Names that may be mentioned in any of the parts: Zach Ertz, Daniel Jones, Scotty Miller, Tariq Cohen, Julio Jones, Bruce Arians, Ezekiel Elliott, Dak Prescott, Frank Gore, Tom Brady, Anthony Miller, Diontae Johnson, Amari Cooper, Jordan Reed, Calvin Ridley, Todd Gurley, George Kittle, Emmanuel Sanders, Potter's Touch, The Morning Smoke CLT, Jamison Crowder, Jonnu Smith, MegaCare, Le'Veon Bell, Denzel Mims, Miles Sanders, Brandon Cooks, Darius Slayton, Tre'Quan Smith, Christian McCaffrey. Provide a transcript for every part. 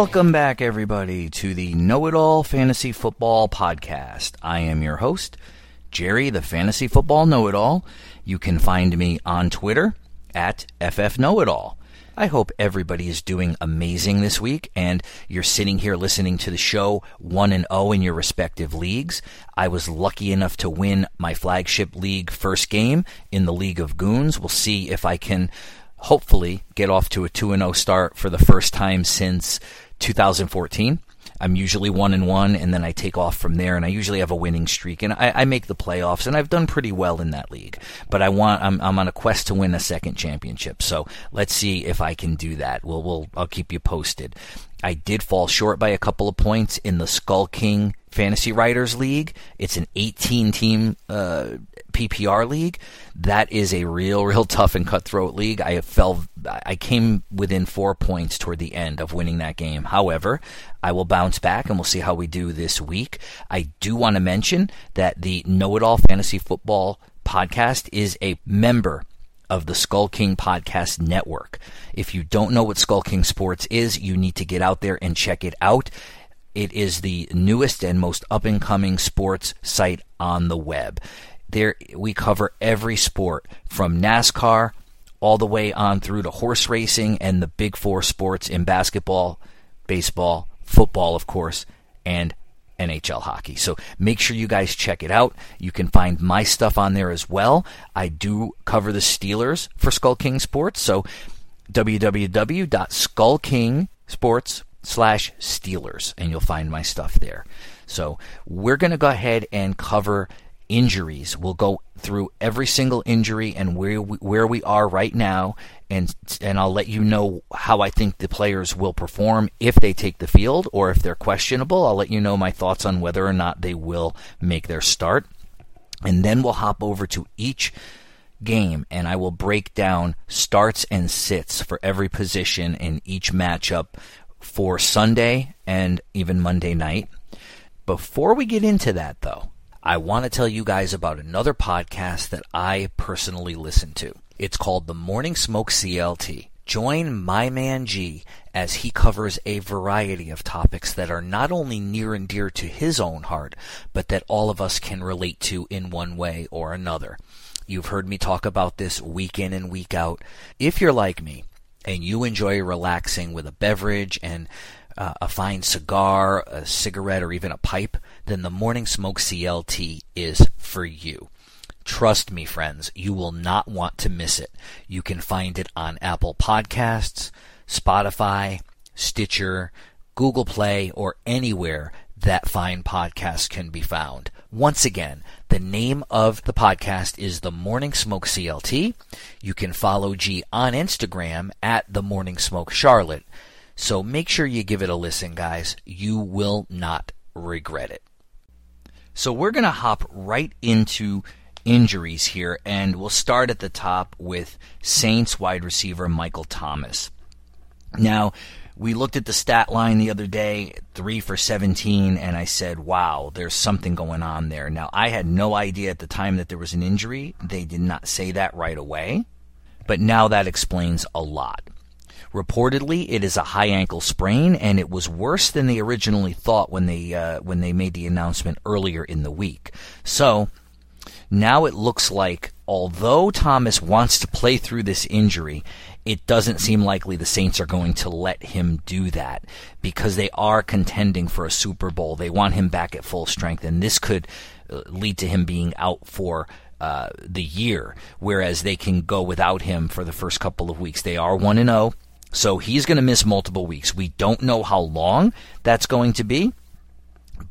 Welcome back, everybody, to the Know-It-All Fantasy Football Podcast. I am your host, Jerry, the Fantasy Football Know-It-All. You can find me on Twitter at FFKnowItAll. I hope everybody is doing amazing this week and you're sitting here listening to the show 1-0 in your respective leagues. I was lucky enough to win my flagship league first game in the League of Goons. We'll see if I can hopefully get off to a 2-0 start for the first time since 2014. I'm usually 1-1 and then I take off from there, and I usually have a winning streak, and I make the playoffs, and I've done pretty well in that league. But I'm on a quest to win a second championship, so let's see if I can do that. I'll keep you posted. I did fall short by a couple of points in the Skull King Fantasy Writers League. It's an 18-team PPR league. That is a real tough and cutthroat league. I came within 4 points toward the end of winning that game. However, I will bounce back and we'll see how we do this week. I do want to mention that the Know It All Fantasy Football Podcast is a member of the Skull King Podcast Network. If you don't know what Skull King Sports is, you need to get out there and check it out. It is the newest and most up-and-coming sports site on the web. There we cover every sport, from NASCAR all the way on through to horse racing and the big four sports in basketball, baseball, football, of course, and NHL hockey. So make sure you guys check it out. You can find my stuff on there as well. I do cover the Steelers for Skull King Sports, so www.skullkingsports.com/Steelers, and you'll find my stuff there. So we're going to go ahead and cover injuries. We'll go through every single injury and where we are right now, and I'll let you know how I think the players will perform if they take the field, or if they're questionable, I'll let you know my thoughts on whether or not they will make their start. And then we'll hop over to each game, and I will break down starts and sits for every position in each matchup for Sunday and even Monday night. Before we get into that, though, I want to tell you guys about another podcast that I personally listen to. It's called The Morning Smoke CLT. Join my man G as he covers a variety of topics that are not only near and dear to his own heart, but that all of us can relate to in one way or another. You've heard me talk about this week in and week out. If you're like me, and you enjoy relaxing with a beverage and a fine cigar, a cigarette, or even a pipe, then the Morning Smoke CLT is for you. Trust me, friends, you will not want to miss it. You can find it on Apple Podcasts, Spotify, Stitcher, Google Play, or anywhere that fine podcast can be found. Once again, the name of the podcast is The Morning Smoke CLT. You can follow G on Instagram at The Morning Smoke Charlotte. So make sure you give it a listen, guys. You will not regret it. So we're going to hop right into injuries here, and we'll start at the top with Saints wide receiver Michael Thomas. Now, we looked at the stat line the other day, 3 for 17, and I said, wow, there's something going on there. Now, I had no idea at the time that there was an injury. They did not say that right away, but now that explains a lot. Reportedly, it is a high ankle sprain, and it was worse than they originally thought when they made the announcement earlier in the week. So now it looks like, although Thomas wants to play through this injury, it doesn't seem likely the Saints are going to let him do that, because they are contending for a Super Bowl. They want him back at full strength, and this could lead to him being out for the year, whereas they can go without him for the first couple of weeks. They are 1-0, so he's going to miss multiple weeks. We don't know how long that's going to be,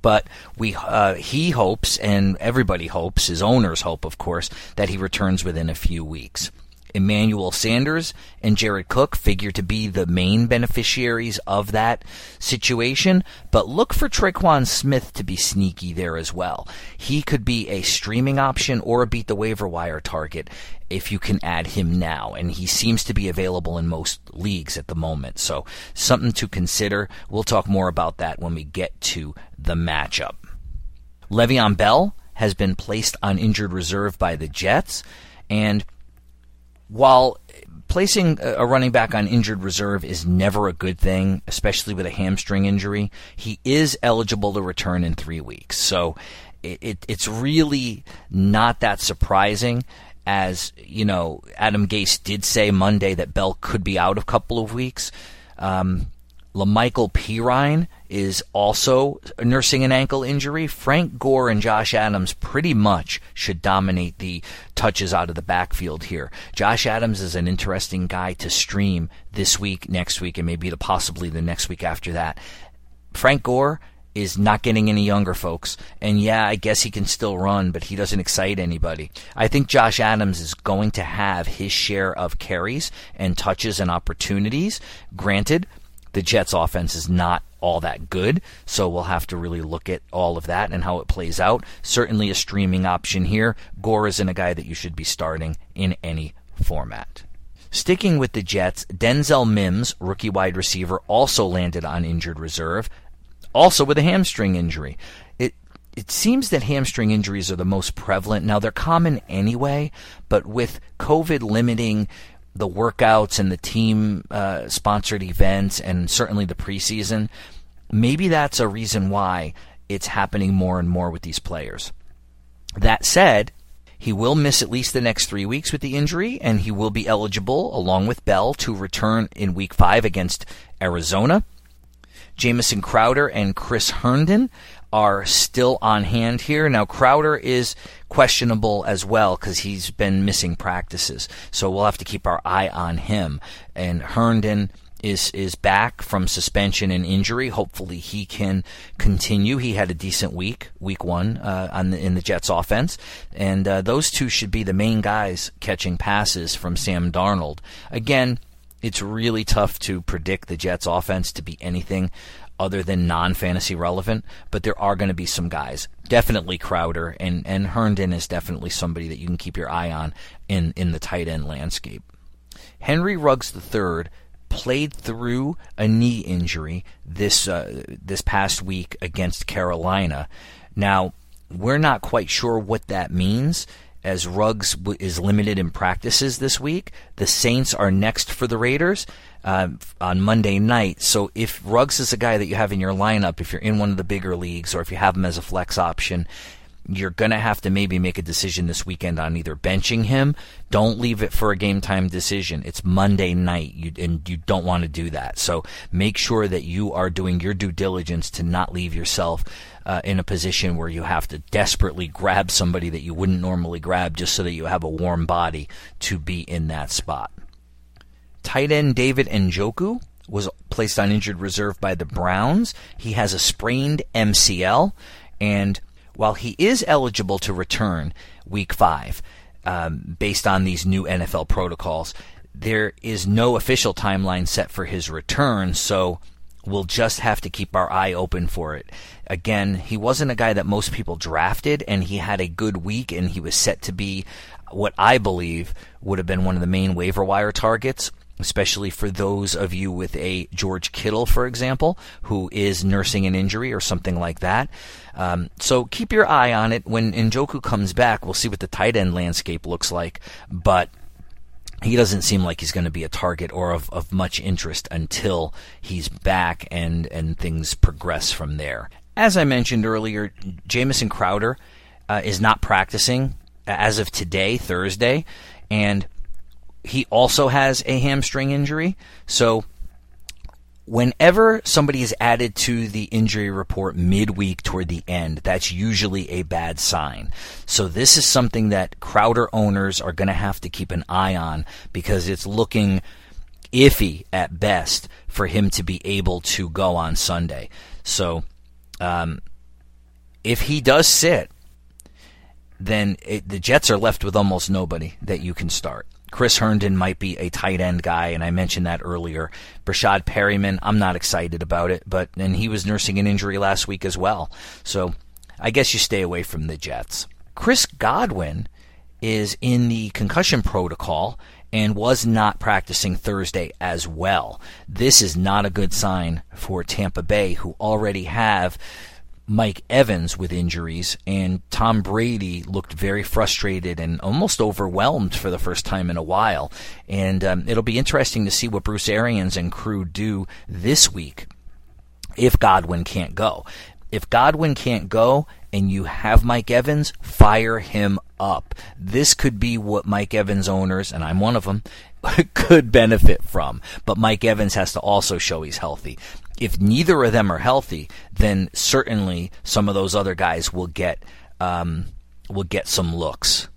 but he hopes, and everybody hopes, his owners hope, of course, that he returns within a few weeks. Emmanuel Sanders and Jared Cook figure to be the main beneficiaries of that situation, but look for Tre'Quan Smith to be sneaky there as well. He could be a streaming option or a beat the waiver wire target if you can add him now, and he seems to be available in most leagues at the moment, so something to consider. We'll talk more about that when we get to the matchup. Le'Veon Bell has been placed on injured reserve by the Jets, and while placing a running back on injured reserve is never a good thing, especially with a hamstring injury. He is eligible to return in 3 weeks. So it's really not that surprising. As, you know, Adam Gase did say Monday that Bell could be out a couple of weeks. LaMichael Pirine is also nursing an ankle injury. Frank Gore and Josh Adams pretty much should dominate the touches out of the backfield here. Josh Adams is an interesting guy to stream this week, next week, and maybe possibly the next week after that. Frank Gore is not getting any younger, folks. And yeah, I guess he can still run, but he doesn't excite anybody. I think Josh Adams is going to have his share of carries and touches and opportunities. Granted, the Jets' offense is not all that good, so we'll have to really look at all of that and how it plays out. Certainly a streaming option here. Gore isn't a guy that you should be starting in any format. Sticking with the Jets, Denzel Mims, rookie wide receiver, also landed on injured reserve, also with a hamstring injury. It seems that hamstring injuries are the most prevalent. Now, they're common anyway, but with COVID limiting the workouts and the team-sponsored events and certainly the preseason, maybe that's a reason why it's happening more and more with these players. That said, he will miss at least the next 3 weeks with the injury, and he will be eligible, along with Bell, to return in Week 5 against Arizona. Jamison Crowder and Chris Herndon are still on hand here. Now, Crowder is questionable as well because he's been missing practices, so we'll have to keep our eye on him. And Herndon is back from suspension and injury. Hopefully he can continue. He had a decent week one, in the Jets offense. And those two should be the main guys catching passes from Sam Darnold. Again, it's really tough to predict the Jets' offense to be anything other than non-fantasy relevant, but there are going to be some guys. Definitely Crowder, and Herndon is definitely somebody that you can keep your eye on in the tight end landscape. Henry Ruggs III played through a knee injury this past week against Carolina. Now, we're not quite sure what that means, as Ruggs is limited in practices this week. The Saints are next for the Raiders on Monday night. So if Ruggs is a guy that you have in your lineup, if you're in one of the bigger leagues or if you have him as a flex option, you're going to have to maybe make a decision this weekend on either benching him. Don't leave it for a game time decision. It's Monday night, and you don't want to do that. So make sure that you are doing your due diligence to not leave yourself in a position where you have to desperately grab somebody that you wouldn't normally grab just so that you have a warm body to be in that spot. Tight end David Njoku was placed on injured reserve by the Browns. He has a sprained MCL, and while he is eligible to return Week 5 based on these new NFL protocols, there is no official timeline set for his return, so we'll just have to keep our eye open for it. Again, he wasn't a guy that most people drafted, and he had a good week, and he was set to be what I believe would have been one of the main waiver wire targets, especially for those of you with a George Kittle, for example, who is nursing an injury or something like that. So keep your eye on it. When Njoku comes back, we'll see what the tight end landscape looks like, but he doesn't seem like he's going to be a target or of much interest until he's back and things progress from there. As I mentioned earlier, Jamison Crowder is not practicing as of today, Thursday, and he also has a hamstring injury. So whenever somebody is added to the injury report midweek toward the end, that's usually a bad sign. So this is something that Crowder owners are going to have to keep an eye on because it's looking iffy at best for him to be able to go on Sunday. So if he does sit, then the Jets are left with almost nobody that you can start. Chris Herndon might be a tight end guy, and I mentioned that earlier. Brashad Perryman, I'm not excited about it, and he was nursing an injury last week as well. So I guess you stay away from the Jets. Chris Godwin is in the concussion protocol and was not practicing Thursday as well. This is not a good sign for Tampa Bay, who already have Mike Evans with injuries, and Tom Brady looked very frustrated and almost overwhelmed for the first time in a while. And it'll be interesting to see what Bruce Arians and crew do this week if Godwin can't go. If Godwin can't go and you have Mike Evans, fire him up. This could be what Mike Evans owners, and I'm one of them, could benefit from. But Mike Evans has to also show he's healthy. If neither of them are healthy, then certainly some of those other guys will get some looks.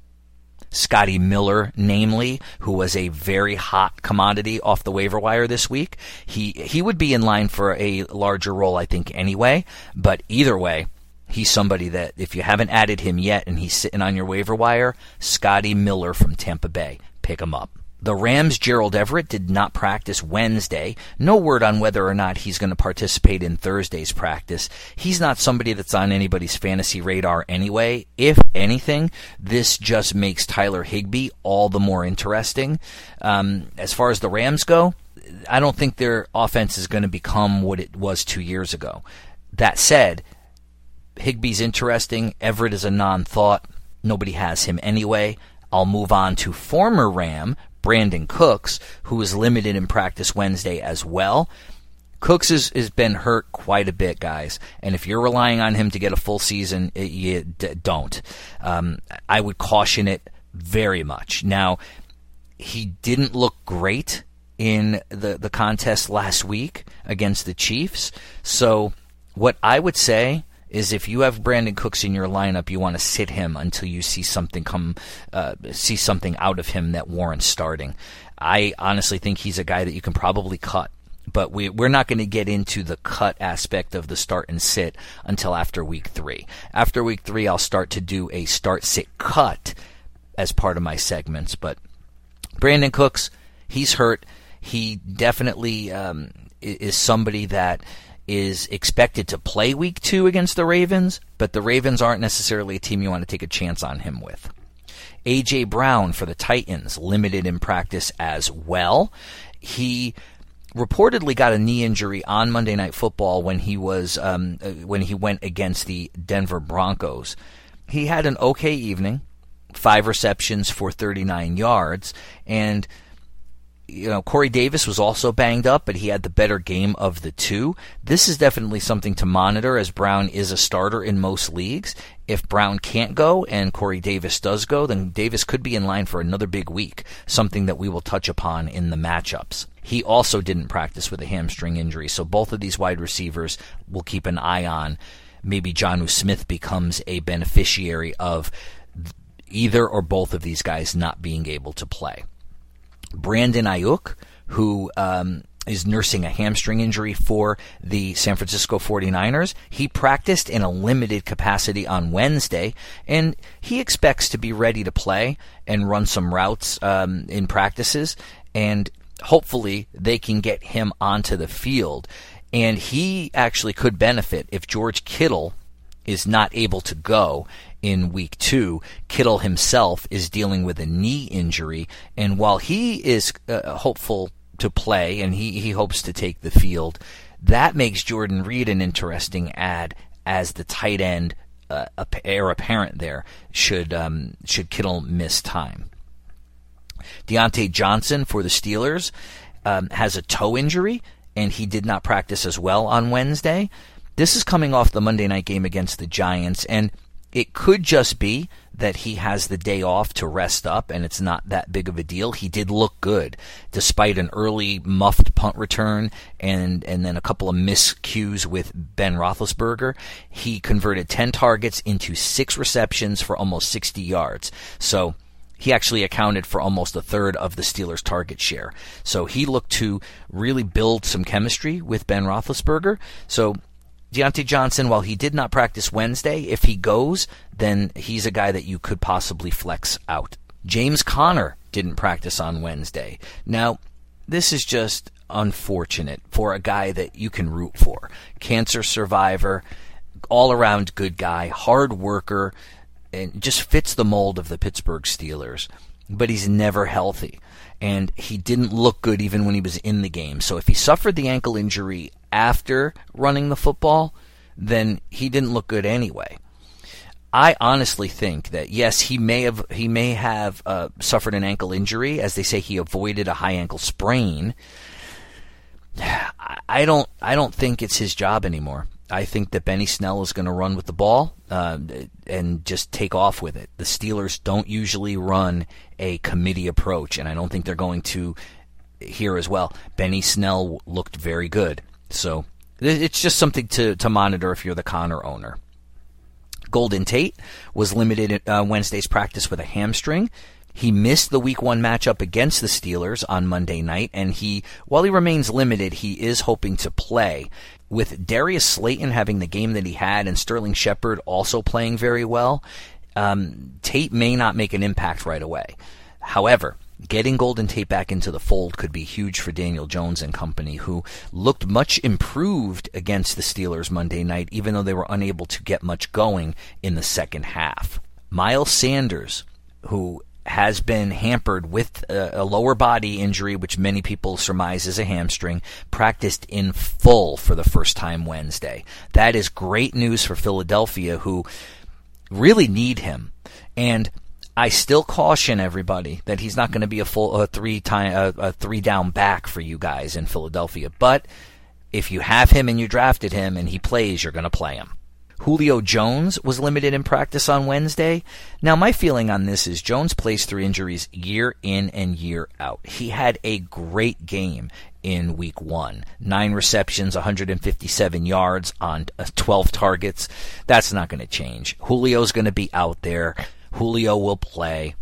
Scotty Miller, namely, who was a very hot commodity off the waiver wire this week, he would be in line for a larger role, I think, anyway. But either way, he's somebody that if you haven't added him yet and he's sitting on your waiver wire, Scotty Miller from Tampa Bay, pick him up. The Rams' Gerald Everett did not practice Wednesday. No word on whether or not he's going to participate in Thursday's practice. He's not somebody that's on anybody's fantasy radar anyway. If anything, this just makes Tyler Higbee all the more interesting. As far as the Rams go, I don't think their offense is going to become what it was 2 years ago. That said, Higbee's interesting. Everett is a non-thought. Nobody has him anyway. I'll move on to former Ram Brandon Cooks, who was limited in practice Wednesday as well. Cooks has been hurt quite a bit, guys, and if you're relying on him to get a full season, you don't. I would caution it very much. Now, he didn't look great in the contest last week against the Chiefs, so what I would say is if you have Brandon Cooks in your lineup, you want to sit him until you see something out of him that warrants starting. I honestly think he's a guy that you can probably cut, but we're not going to get into the cut aspect of the start and sit until after week three. After week three, I'll start to do a start, sit, cut as part of my segments, but Brandon Cooks, he's hurt. He definitely is somebody that is expected to play week 2 against the Ravens, but the Ravens aren't necessarily a team you want to take a chance on him with. A.J. Brown for the Titans, limited in practice as well. He reportedly got a knee injury on Monday Night Football when he went against the Denver Broncos. He had an okay evening, 5 receptions for 39 yards, and Corey Davis was also banged up, but he had the better game of the two. This is definitely something to monitor, as Brown is a starter in most leagues. If Brown can't go and Corey Davis does go, then Davis could be in line for another big week, something that we will touch upon in the matchups. He also didn't practice with a hamstring injury, so both of these wide receivers we'll keep an eye on. Maybe Jonnu Smith becomes a beneficiary of either or both of these guys not being able to play. Brandon Ayuk, who is nursing a hamstring injury for the San Francisco 49ers, he practiced in a limited capacity on Wednesday, and he expects to be ready to play and run some routes in practices, and hopefully they can get him onto the field. And he actually could benefit if George Kittle is not able to go in week 2. Kittle himself is dealing with a knee injury, and while he is hopeful to play and he hopes to take the field, that makes Jordan Reed an interesting add as the tight end heir apparent there should Kittle miss time. Diontae Johnson for the Steelers has a toe injury, and he did not practice as well on Wednesday. This is coming off the Monday night game against the Giants, and it could just be that he has the day off to rest up, and it's not that big of a deal. He did look good, despite an early muffed punt return and then a couple of miscues with Ben Roethlisberger. He converted 10 targets into 6 receptions for almost 60 yards. So he actually accounted for almost a third of the Steelers' target share. So he looked to really build some chemistry with Ben Roethlisberger. So Diontae Johnson, while he did not practice Wednesday, if he goes, then he's a guy that you could possibly flex out. James Conner didn't practice on Wednesday. Now, this is just unfortunate for a guy that you can root for. Cancer survivor, all-around good guy, hard worker, and just fits the mold of the Pittsburgh Steelers. But he's never healthy, and he didn't look good even when he was in the game. So if he suffered the ankle injury after running the football, then he didn't look good anyway. I honestly think that, yes, he may have suffered an ankle injury. As they say, he avoided a high ankle sprain. I don't think it's his job anymore. I think that Benny Snell is going to run with the ball and just take off with it. The Steelers don't usually run a committee approach, and I don't think they're going to here as well. Benny Snell looked very good. So it's just something to monitor if you're the Conner owner. Golden Tate was limited at Wednesday's practice with a hamstring. He missed the Week 1 matchup against the Steelers on Monday night, and while he remains limited, he is hoping to play. With Darius Slayton having the game that he had and Sterling Shepard also playing very well, Tate may not make an impact right away. However, getting Golden Tate back into the fold could be huge for Daniel Jones and company, who looked much improved against the Steelers Monday night, even though they were unable to get much going in the second half. Miles Sanders, who has been hampered with a lower body injury, which many people surmise is a hamstring, practiced in full for the first time Wednesday. That is great news for Philadelphia, who really need him. And I still caution everybody that he's not going to be a three-down back for you guys in Philadelphia. But if you have him and you drafted him and he plays, you're going to play him. Julio Jones was limited in practice on Wednesday. Now, my feeling on this is Jones plays through injuries year in and year out. He had a great game in Week 1. 9 receptions, 157 yards on 12 targets. That's not going to change. Julio's going to be out there. Julio will play.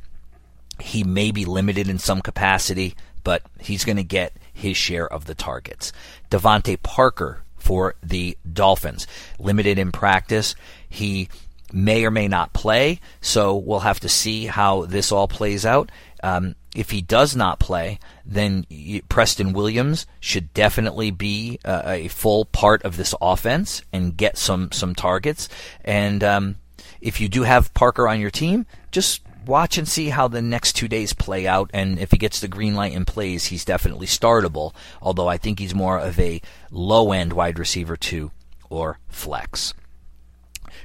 He may be limited in some capacity, but he's going to get his share of the targets. Devontae Parker for the Dolphins, limited in practice. He may or may not play, so we'll have to see how this all plays out. If he does not play, then Preston Williams should definitely be a full part of this offense and get some targets. And if you do have Parker on your team, just watch and see how the next 2 days play out. And if he gets the green light and plays, he's definitely startable, although I think he's more of a low-end wide receiver 2 or flex.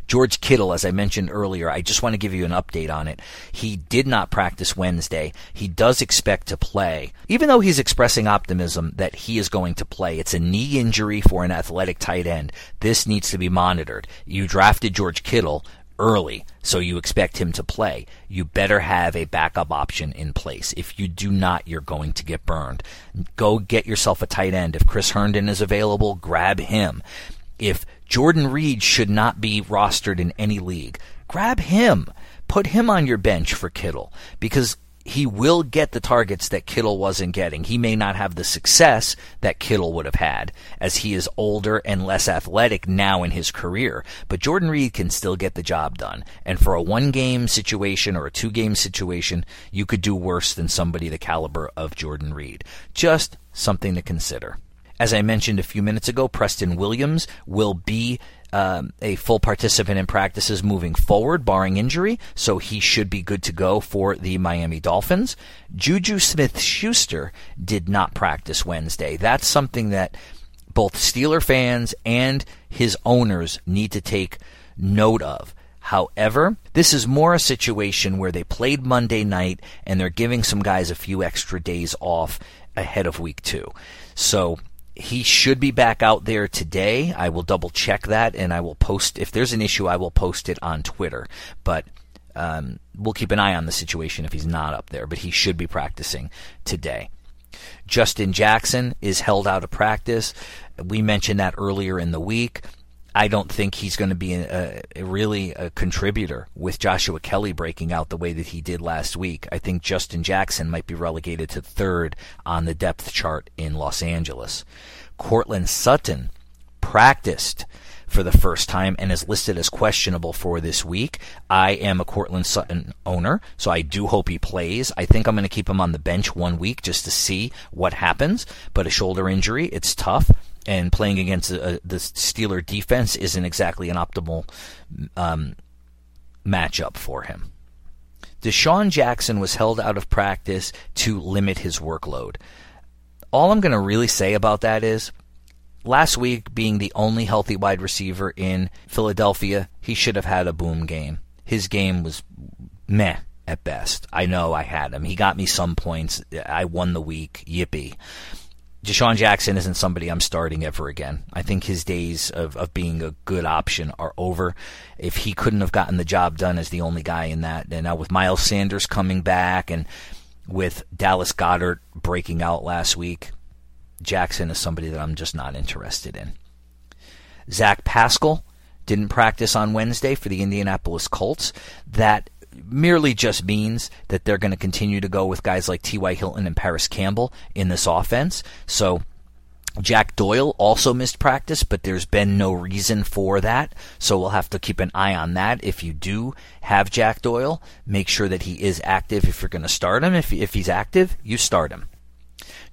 George Kittle, as I mentioned earlier, I just want to give you an update on it. He did not practice Wednesday. He does expect to play, even though he's expressing optimism that he is going to play. It's a knee injury for an athletic tight end. This needs to be monitored. You drafted George Kittle early, so you expect him to play. You better have a backup option in place. If you do not, you're going to get burned. Go get yourself a tight end. If Chris Herndon is available, grab him. If Jordan Reed should not be rostered in any league, grab him. Put him on your bench for Kittle, because he will get the targets that Kittle wasn't getting. He may not have the success that Kittle would have had, as he is older and less athletic now in his career. But Jordan Reed can still get the job done. And for a one-game situation or a two-game situation, you could do worse than somebody the caliber of Jordan Reed. Just something to consider. As I mentioned a few minutes ago, Preston Williams will be a full participant in practices moving forward, barring injury, so he should be good to go for the Miami Dolphins. Juju Smith-Schuster did not practice Wednesday. That's something that both Steeler fans and his owners need to take note of. However, this is more a situation where they played Monday night and they're giving some guys a few extra days off ahead of Week 2. So he should be back out there today. I will double check that, and I will post. If there's an issue, I will post it on Twitter. But we'll keep an eye on the situation if he's not up there. But he should be practicing today. Justin Jackson is held out of practice. We mentioned that earlier in the week. I don't think he's going to be really a contributor with Joshua Kelly breaking out the way that he did last week. I think Justin Jackson might be relegated to third on the depth chart in Los Angeles. Cortland Sutton practiced for the first time and is listed as questionable for this week. I am a Cortland Sutton owner, so I do hope he plays. I think I'm going to keep him on the bench 1 week just to see what happens. But a shoulder injury, it's tough. And playing against the Steeler defense isn't exactly an optimal matchup for him. Deshaun Jackson was held out of practice to limit his workload. All I'm going to really say about that is Last week, being the only healthy wide receiver in Philadelphia, he should have had a boom game. His game was meh at best. I know I had him. He got me some points. I won the week. Yippee. Deshaun Jackson isn't somebody I'm starting ever again. I think his days of being a good option are over. If he couldn't have gotten the job done as the only guy in that, and now with Miles Sanders coming back and with Dallas Goedert breaking out last week, Jackson is somebody that I'm just not interested in. Zach Pascal didn't practice on Wednesday for the Indianapolis Colts. That merely just means that they're going to continue to go with guys like T.Y. Hilton and Paris Campbell in this offense. So Jack Doyle also missed practice, but there's been no reason for that. So we'll have to keep an eye on that. If you do have Jack Doyle, make sure that he is active if you're going to start him. If he's active, you start him.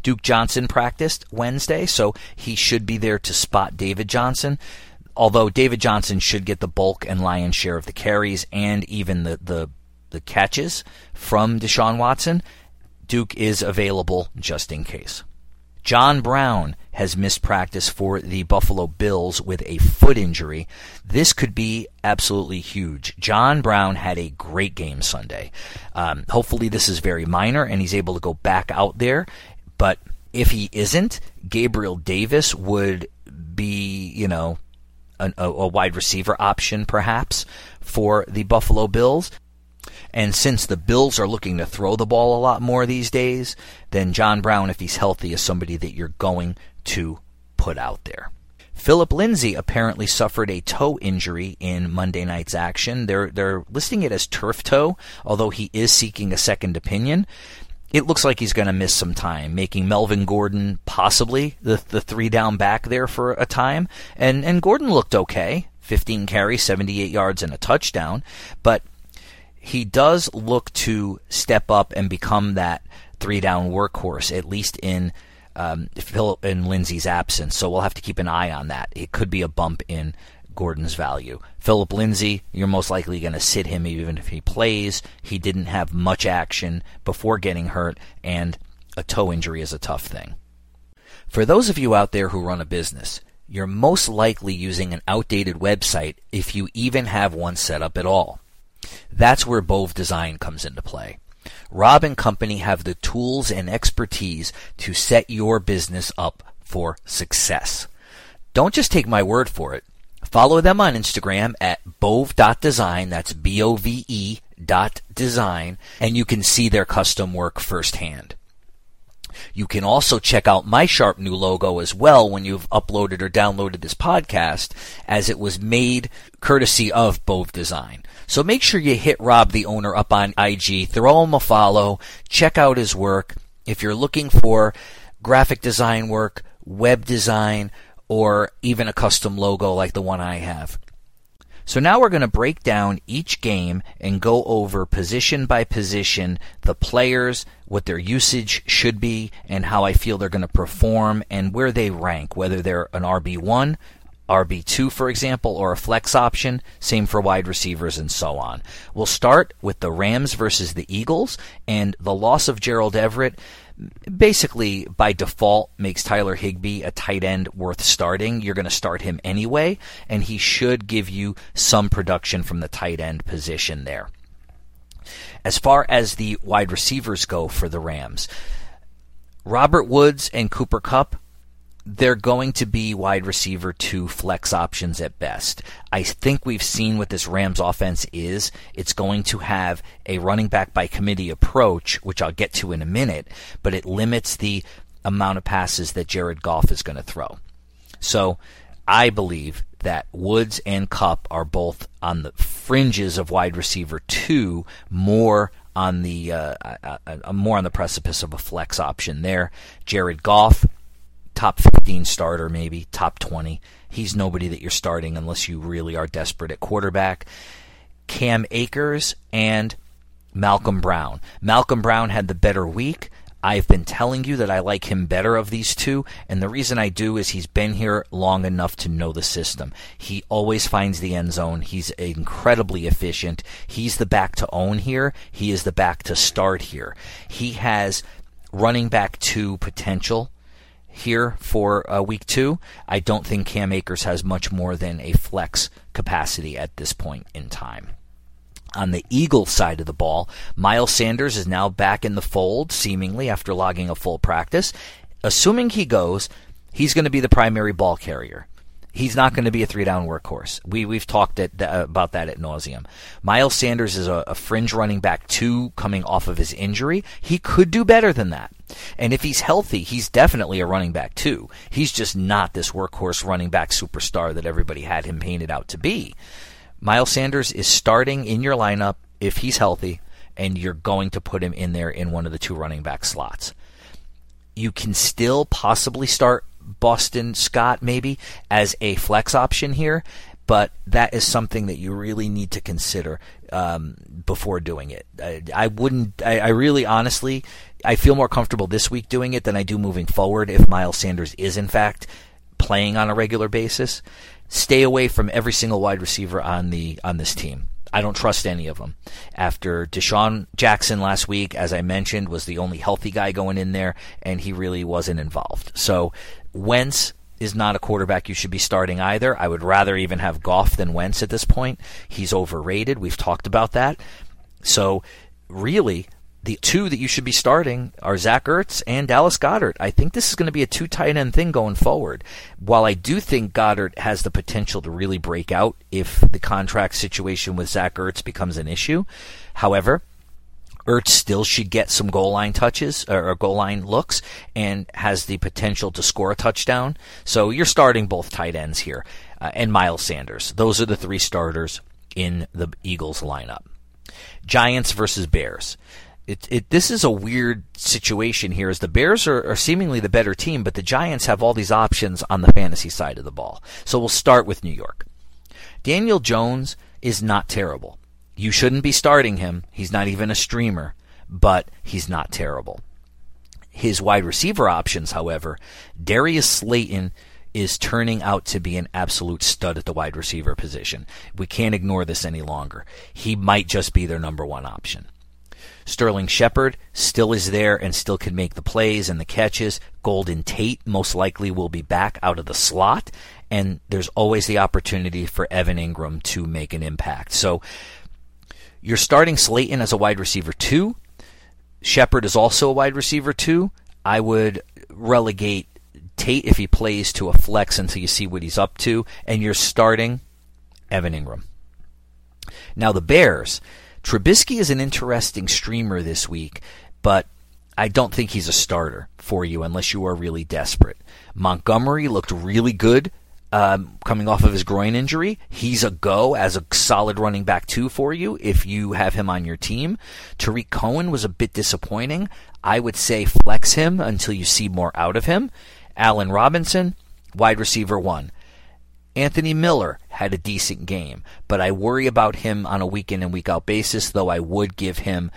Duke Johnson practiced Wednesday, so he should be there to spot David Johnson. Although David Johnson should get the bulk and lion's share of the carries and even the catches from Deshaun Watson, Duke is available just in case. John Brown has missed practice for the Buffalo Bills with a foot injury. This could be absolutely huge. John Brown had a great game Sunday. Hopefully this is very minor and he's able to go back out there. But if he isn't, Gabriel Davis would be, you know, a wide receiver option perhaps for the Buffalo Bills. And since the Bills are looking to throw the ball a lot more these days, then John Brown, if he's healthy, is somebody that you're going to put out there. Philip Lindsay apparently suffered a toe injury in Monday night's action. They're listing it as turf toe, although he is seeking a second opinion. It looks like he's going to miss some time, making Melvin Gordon possibly the three down back there for a time. And Gordon looked okay, 15 carries, 78 yards, and a touchdown. But he does look to step up and become that three down workhorse, at least in Phillip and Lindsay's absence. So we'll have to keep an eye on that. It could be a bump in Gordon's value. Philip Lindsay, you're most likely going to sit him even if he plays. He didn't have much action before getting hurt, and a toe injury is a tough thing. For those of you out there who run a business, you're most likely using an outdated website if you even have one set up at all. That's where Bove Design comes into play. Rob and company have the tools and expertise to set your business up for success. Don't just take my word for it. Follow them on Instagram at bove.design, that's BOVE.design, and you can see their custom work firsthand. You can also check out my sharp new logo as well when you've uploaded or downloaded this podcast, as it was made courtesy of Bove Design. So make sure you hit Rob, the owner, up on IG, throw him a follow, check out his work. If you're looking for graphic design work, web design, or even a custom logo like the one I have. So now we're going to break down each game and go over position by position, the players, what their usage should be, and how I feel they're going to perform and where they rank, whether they're an RB1, RB2, for example, or a flex option, same for wide receivers and so on. We'll start with the Rams versus the Eagles, and the loss of Gerald Everett basically by default makes Tyler Higbee a tight end worth starting. You're going to start him anyway, and he should give you some production from the tight end position there. As far as the wide receivers go for the Rams, Robert Woods and Cooper Kupp, they're going to be wide receiver 2 flex options at best. I think we've seen what this Rams offense is. It's going to have a running back by committee approach, which I'll get to in a minute, but it limits the amount of passes that Jared Goff is going to throw. So I believe that Woods and Kupp are both on the fringes of wide receiver 2, more on the precipice of a flex option there. Jared Goff, top 15 starter maybe, top 20. He's nobody that you're starting unless you really are desperate at quarterback. Cam Akers and Malcolm Brown. Malcolm Brown had the better week. I've been telling you that I like him better of these two, and the reason I do is he's been here long enough to know the system. He always finds the end zone. He's incredibly efficient. He's the back to own here. He is the back to start here. He has running back 2 potential. here for week two. I don't think Cam Akers has much more than a flex capacity at this point in time. On the Eagles side of the ball, Miles Sanders is now back in the fold, seemingly, after logging a full practice. Assuming he goes, he's going to be the primary ball carrier. He's not going to be a three-down workhorse. We've talked about that ad nauseum. Miles Sanders is a fringe running back two coming off of his injury. He could do better than that. And if he's healthy, he's definitely a running back two. He's just not this workhorse running back superstar that everybody had him painted out to be. Miles Sanders is starting in your lineup if he's healthy, and you're going to put him in there in one of the two running back slots. You can still possibly start Boston Scott maybe as a flex option here, but that is something that you really need to consider before doing it. I feel more comfortable this week doing it than I do moving forward if Miles Sanders is in fact playing on a regular basis. Stay away from every single wide receiver on this team. I don't trust any of them. After Deshaun Jackson last week, as I mentioned, was the only healthy guy going in there, and he really wasn't involved. So Wentz is not a quarterback you should be starting either. I would rather even have Goff than Wentz at this point. He's overrated. We've talked about that. So really, the two that you should be starting are Zach Ertz and Dallas Goedert. I think this is going to be a two tight end thing going forward. While I do think Goedert has the potential to really break out if the contract situation with Zach Ertz becomes an issue, however, Ertz still should get some goal line touches or goal line looks and has the potential to score a touchdown. So you're starting both tight ends here and Miles Sanders. Those are the three starters in the Eagles lineup. Giants versus Bears. This is a weird situation here, as the Bears are seemingly the better team, but the Giants have all these options on the fantasy side of the ball. So we'll start with New York. Daniel Jones is not terrible. You shouldn't be starting him. He's not even a streamer, but he's not terrible. His wide receiver options, however, Darius Slayton is turning out to be an absolute stud at the wide receiver position. We can't ignore this any longer. He might just be their number one option. Sterling Shepard still is there and still can make the plays and the catches. Golden Tate most likely will be back out of the slot, and there's always the opportunity for Evan Ingram to make an impact. So you're starting Slayton as a wide receiver two. Shepard is also a wide receiver two. I would relegate Tate if he plays to a flex until you see what he's up to, and you're starting Evan Ingram. Now the Bears. Trubisky is an interesting streamer this week, but I don't think he's a starter for you unless you are really desperate. Montgomery looked really good coming off of his groin injury. He's a go as a solid running back two for you if you have him on your team. Tariq Cohen was a bit disappointing. I would say flex him until you see more out of him. Allen Robinson, wide receiver one. Anthony Miller had a decent game, but I worry about him on a week-in and week-out basis, though I would give him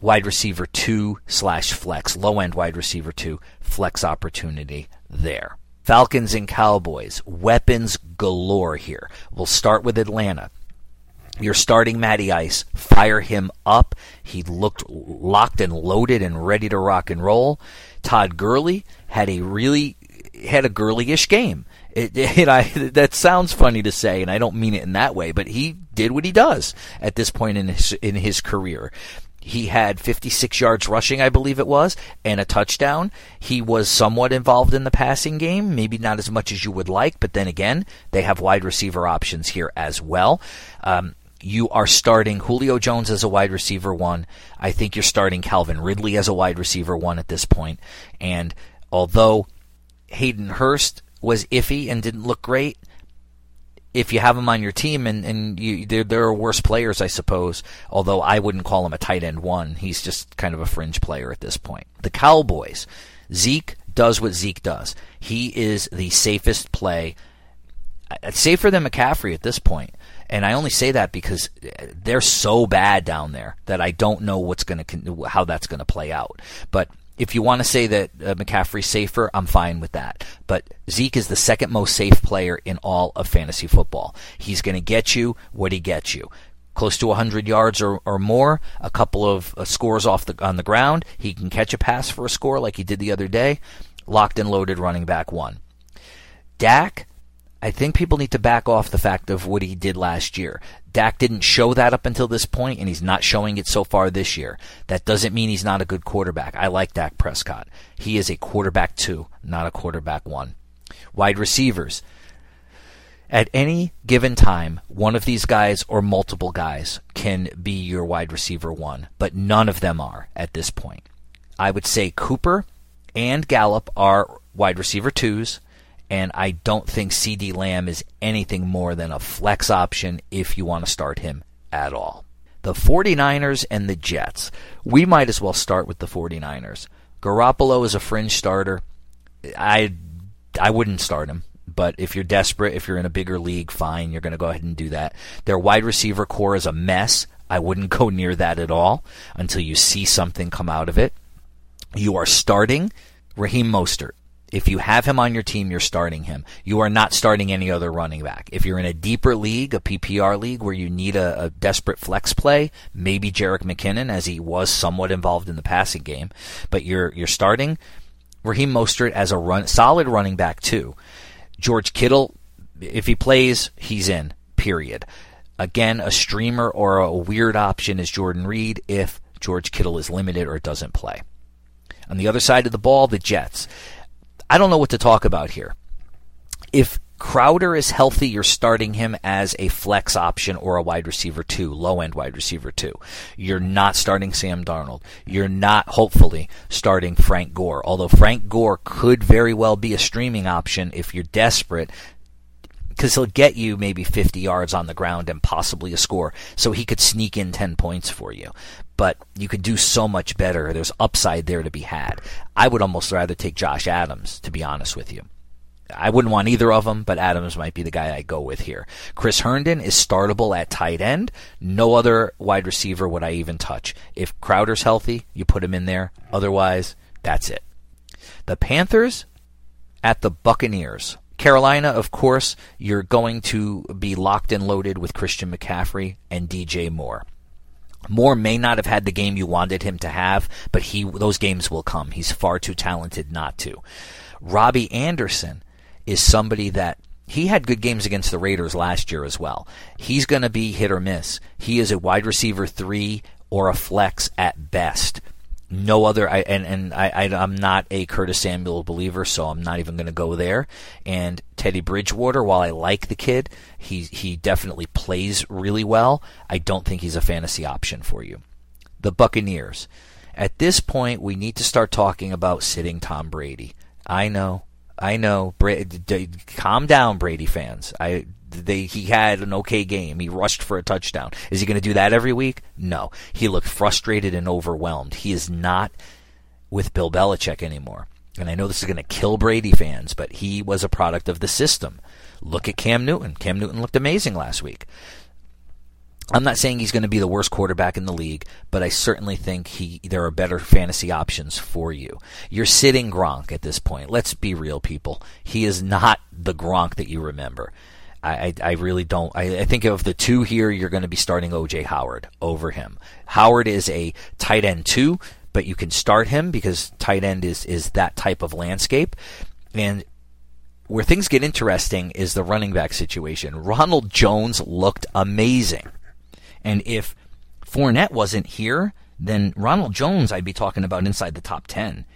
wide receiver 2/flex, low-end wide receiver 2, flex opportunity there. Falcons and Cowboys, weapons galore here. We'll start with Atlanta. You're starting Matty Ice. Fire him up. He looked locked and loaded and ready to rock and roll. Todd Gurley had a Gurley-ish game. That sounds funny to say, and I don't mean it in that way, but he did what he does at this point in his career. He had 56 yards rushing, I believe it was, and a touchdown. He was somewhat involved in the passing game, maybe not as much as you would like, but then again, they have wide receiver options here as well. You are starting Julio Jones as a wide receiver one. I think you're starting Calvin Ridley as a wide receiver one at this point. And although Hayden Hurst was iffy and didn't look great, if you have him on your team, and there are worse players, I suppose, although I wouldn't call him a tight end one. He's just kind of a fringe player at this point. The Cowboys, Zeke does what Zeke does. He is the safest play, safer than McCaffrey at this point. And I only say that because they're so bad down there that I don't know how that's going to play out. But if you want to say that McCaffrey's safer, I'm fine with that. But Zeke is the second most safe player in all of fantasy football. He's going to get you what he gets you. Close to 100 yards or more, a couple of scores on the ground. He can catch a pass for a score like he did the other day. locked and loaded running back one. Dak, I think people need to back off the fact of what he did last year. Dak didn't show that up until this point, and he's not showing it so far this year. That doesn't mean he's not a good quarterback. I like Dak Prescott. He is a quarterback two, not a quarterback one. Wide receivers. At any given time, one of these guys or multiple guys can be your wide receiver one, but none of them are at this point. I would say Cooper and Gallup are wide receiver twos, and I don't think CD Lamb is anything more than a flex option if you want to start him at all. The 49ers and the Jets. We might as well start with the 49ers. Garoppolo is a fringe starter. I wouldn't start him. But if you're desperate, if you're in a bigger league, fine, you're going to go ahead and do that. Their wide receiver core is a mess. I wouldn't go near that at all until you see something come out of it. You are starting Raheem Mostert. If you have him on your team, you're starting him. You are not starting any other running back. If you're in a deeper league, a PPR league, where you need a desperate flex play, maybe Jerick McKinnon, as he was somewhat involved in the passing game. But you're starting Raheem Mostert as a solid running back too. George Kittle, if he plays, he's in, period. Again, a streamer or a weird option is Jordan Reed if George Kittle is limited or doesn't play. On the other side of the ball, the Jets. I don't know what to talk about here. If Crowder is healthy, you're starting him as a flex option or a wide receiver two, low-end wide receiver two. You're not starting Sam Darnold. You're not, hopefully, starting Frank Gore, although Frank Gore could very well be a streaming option if you're desperate, because he'll get you maybe 50 yards on the ground and possibly a score, so he could sneak in 10 points for you. But you could do so much better. There's upside there to be had. I would almost rather take Josh Adams, to be honest with you. I wouldn't want either of them, but Adams might be the guy I go with here. Chris Herndon is startable at tight end. No other wide receiver would I even touch. If Crowder's healthy, you put him in there. Otherwise, that's it. The Panthers at the Buccaneers. Carolina, of course, you're going to be locked and loaded with Christian McCaffrey and DJ Moore. Moore may not have had the game you wanted him to have, but those games will come. He's far too talented not to. Robbie Anderson is somebody that he had good games against the Raiders last year as well. He's going to be hit or miss. He is a wide receiver three or a flex at best. No other, I'm not a Curtis Samuel believer, so I'm not even going to go there. And Teddy Bridgewater, while I like the kid, he definitely plays really well. I don't think he's a fantasy option for you. The Buccaneers. At this point, we need to start talking about sitting Tom Brady. I know. Calm down, Brady fans. He had an okay game. He rushed for a touchdown. Is he going to do that every week? No. He looked frustrated and overwhelmed. He is not with Bill Belichick anymore. And I know this is going to kill Brady fans, but he was a product of the system. Look at Cam Newton. Cam Newton looked amazing last week. I'm not saying he's going to be the worst quarterback in the league, but I certainly think there are better fantasy options for you. You're sitting Gronk at this point. Let's be real, people. He is not the Gronk that you remember. I really don't. I think of the two here, you're going to be starting O.J. Howard over him. Howard is a tight end too, but you can start him because tight end is that type of landscape. And where things get interesting is the running back situation. Ronald Jones looked amazing. And if Fournette wasn't here, then Ronald Jones I'd be talking about inside the top 10.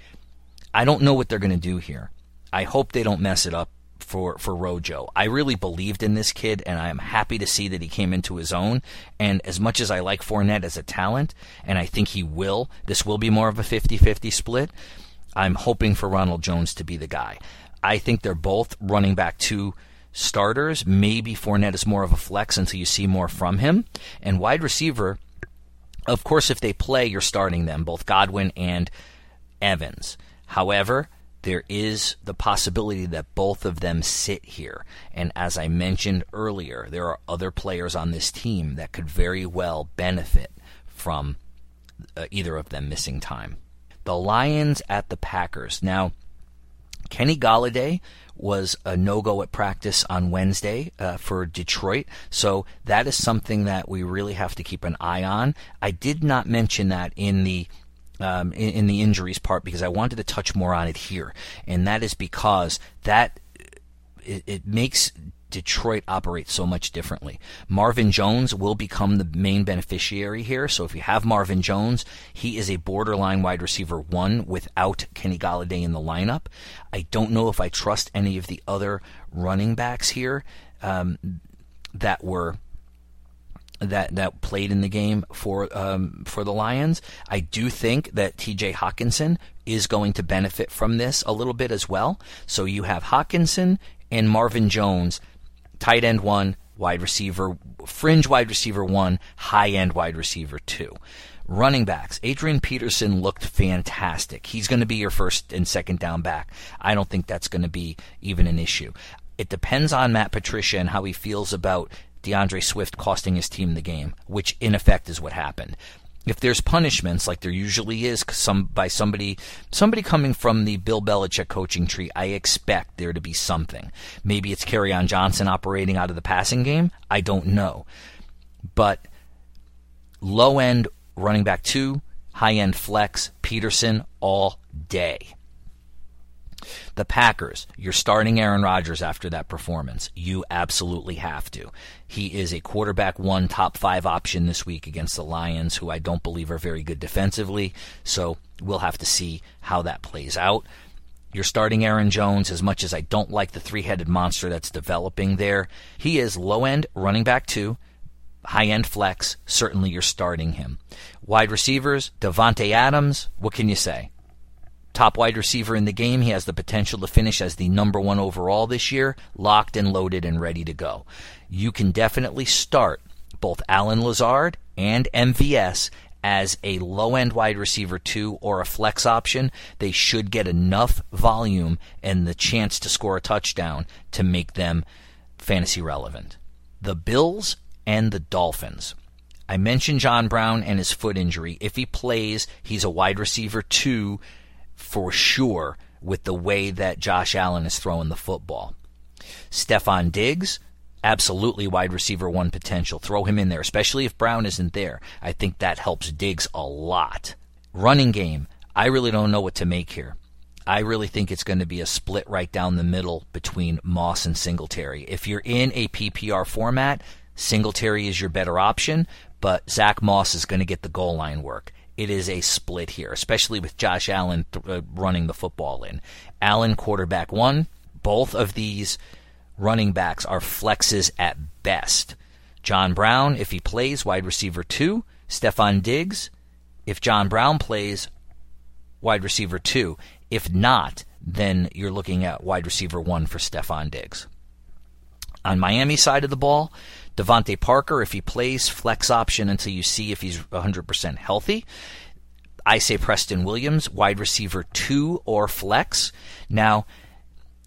I don't know what they're going to do here. I hope they don't mess it up for Rojo. I really believed in this kid, and I am happy to see that he came into his own. And as much as I like Fournette as a talent, and I think this will be more of a 50-50 split, I'm hoping for Ronald Jones to be the guy. I think they're both running back two starters. Maybe Fournette is more of a flex until you see more from him. And wide receiver, of course, if they play, you're starting them, both Godwin and Evans. However, there is the possibility that both of them sit here. And as I mentioned earlier, there are other players on this team that could very well benefit from either of them missing time. The Lions at the Packers. Now, Kenny Golladay was a no-go at practice on Wednesday for Detroit, so that is something that we really have to keep an eye on. I did not mention that in the in the injuries part, because I wanted to touch more on it here, and that is because that it makes Detroit operates so much differently. Marvin Jones will become the main beneficiary here. So if you have Marvin Jones, he is a borderline wide receiver one without Kenny Golladay in the lineup. I don't know if I trust any of the other running backs here that played in the game for the Lions. I do think that T.J. Hockenson is going to benefit from this a little bit as well. So you have Hockenson and Marvin Jones, tight end one, wide receiver, fringe wide receiver one, high end wide receiver two. Running backs, Adrian Peterson looked fantastic. He's going to be your first and second down back. I don't think that's going to be even an issue. It depends on Matt Patricia and how he feels about DeAndre Swift costing his team the game, which in effect is what happened. If there's punishments, like there usually is, somebody coming from the Bill Belichick coaching tree, I expect there to be something. Maybe it's Kerryon Johnson operating out of the passing game. I don't know. But low-end running back two, high-end flex, Peterson all day. The Packers, you're starting Aaron Rodgers after that performance. You absolutely have to. He is a quarterback one, top five option this week against the Lions, who I don't believe are very good defensively, so we'll have to see how that plays out. You're starting Aaron Jones. As much as I don't like the three-headed monster that's developing there, he is low-end running back two, high-end flex. Certainly you're starting him. Wide receivers, Davante Adams, what can you say? Top wide receiver in the game. He has the potential to finish as the number one overall this year, locked and loaded and ready to go. You can definitely start both Allen Lazard and MVS as a low-end wide receiver two or a flex option. They should get enough volume and the chance to score a touchdown to make them fantasy relevant. The Bills and the Dolphins. I mentioned John Brown and his foot injury. If he plays, he's a wide receiver two for sure with the way that Josh Allen is throwing the football. Stephon Diggs, absolutely wide receiver one potential. Throw him in there, especially if Brown isn't there. I think that helps Diggs a lot. Running game, I really don't know what to make here. I really think it's going to be a split right down the middle between Moss and Singletary. If you're in a PPR format, Singletary is your better option, but Zach Moss is going to get the goal line work. It is a split here, especially with Josh Allen running the football in. Allen, quarterback one. Both of these running backs are flexes at best. John Brown, if he plays, wide receiver two. Stephon Diggs, if John Brown plays, wide receiver two. If not, then you're looking at wide receiver one for Stephon Diggs. On Miami's side of the ball, Devontae Parker, if he plays, flex option until you see if he's 100% healthy. I say Preston Williams, wide receiver two or flex. Now,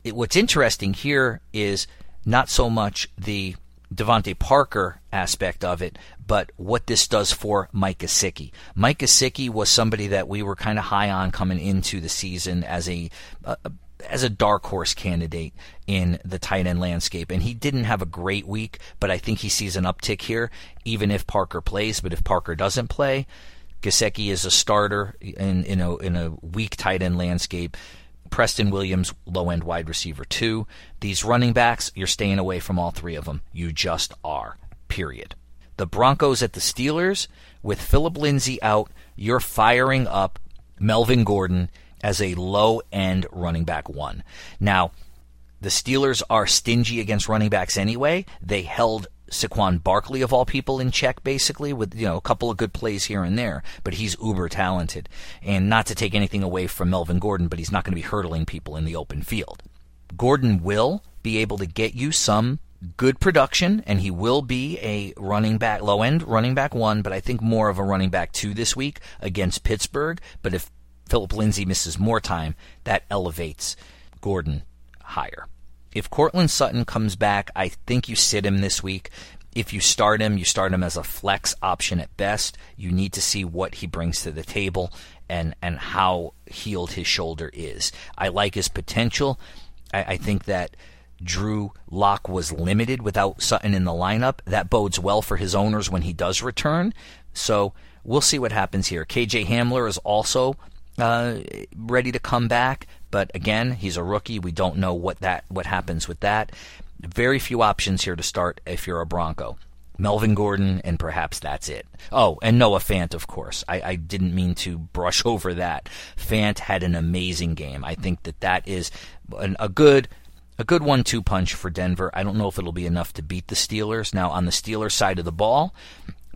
what's interesting here is not so much the Devontae Parker aspect of it, but what this does for Mike Gesicki. Mike Gesicki was somebody that we were kind of high on coming into the season as a dark horse candidate in the tight end landscape. And he didn't have a great week, but I think he sees an uptick here, even if Parker plays. But if Parker doesn't play, Gesicki is a starter in a weak tight end landscape. Preston Williams, low-end wide receiver two. These running backs, you're staying away from all three of them. You just are, period. The Broncos at the Steelers, with Philip Lindsay out, you're firing up Melvin Gordon as a low-end running back one. Now, the Steelers are stingy against running backs anyway. They held Saquon Barkley, of all people, in check, basically, with a couple of good plays here and there, but he's uber-talented. And not to take anything away from Melvin Gordon, but he's not going to be hurdling people in the open field. Gordon will be able to get you some good production, and he will be a running back, low-end running back one, but I think more of a running back two this week against Pittsburgh. But if Philip Lindsay misses more time, that elevates Gordon higher. If Courtland Sutton comes back, I think you sit him this week. If you start him, you start him as a flex option at best. You need to see what he brings to the table and how healed his shoulder is. I like his potential. I think that Drew Lock was limited without Sutton in the lineup. That bodes well for his owners when he does return. So we'll see what happens here. KJ Hamler is also ready to come back, but again, he's a rookie. We don't know what happens with that. Very few options here to start if you're a Bronco. Melvin Gordon, and perhaps that's it. Oh, and Noah Fant, of course. I didn't mean to brush over that. Fant had an amazing game. I think that is a good 1-2 punch for Denver. I don't know if it'll be enough to beat the Steelers. Now, on the Steelers side of the ball,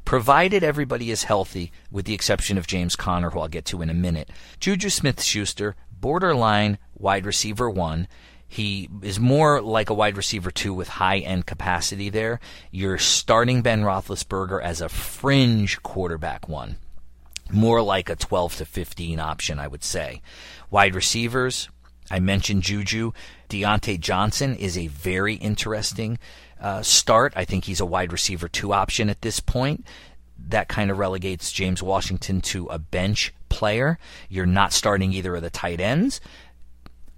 provided everybody is healthy, with the exception of James Conner, who I'll get to in a minute, Juju Smith-Schuster, borderline wide receiver 1. He is more like a wide receiver 2 with high-end capacity there. You're starting Ben Roethlisberger as a fringe quarterback 1. More like a 12 to 15 option, I would say. Wide receivers, I mentioned Juju. Diontae Johnson is a very interesting start. I think he's a wide receiver 2 option at this point. That kind of relegates James Washington to a bench player. You're not starting either of the tight ends.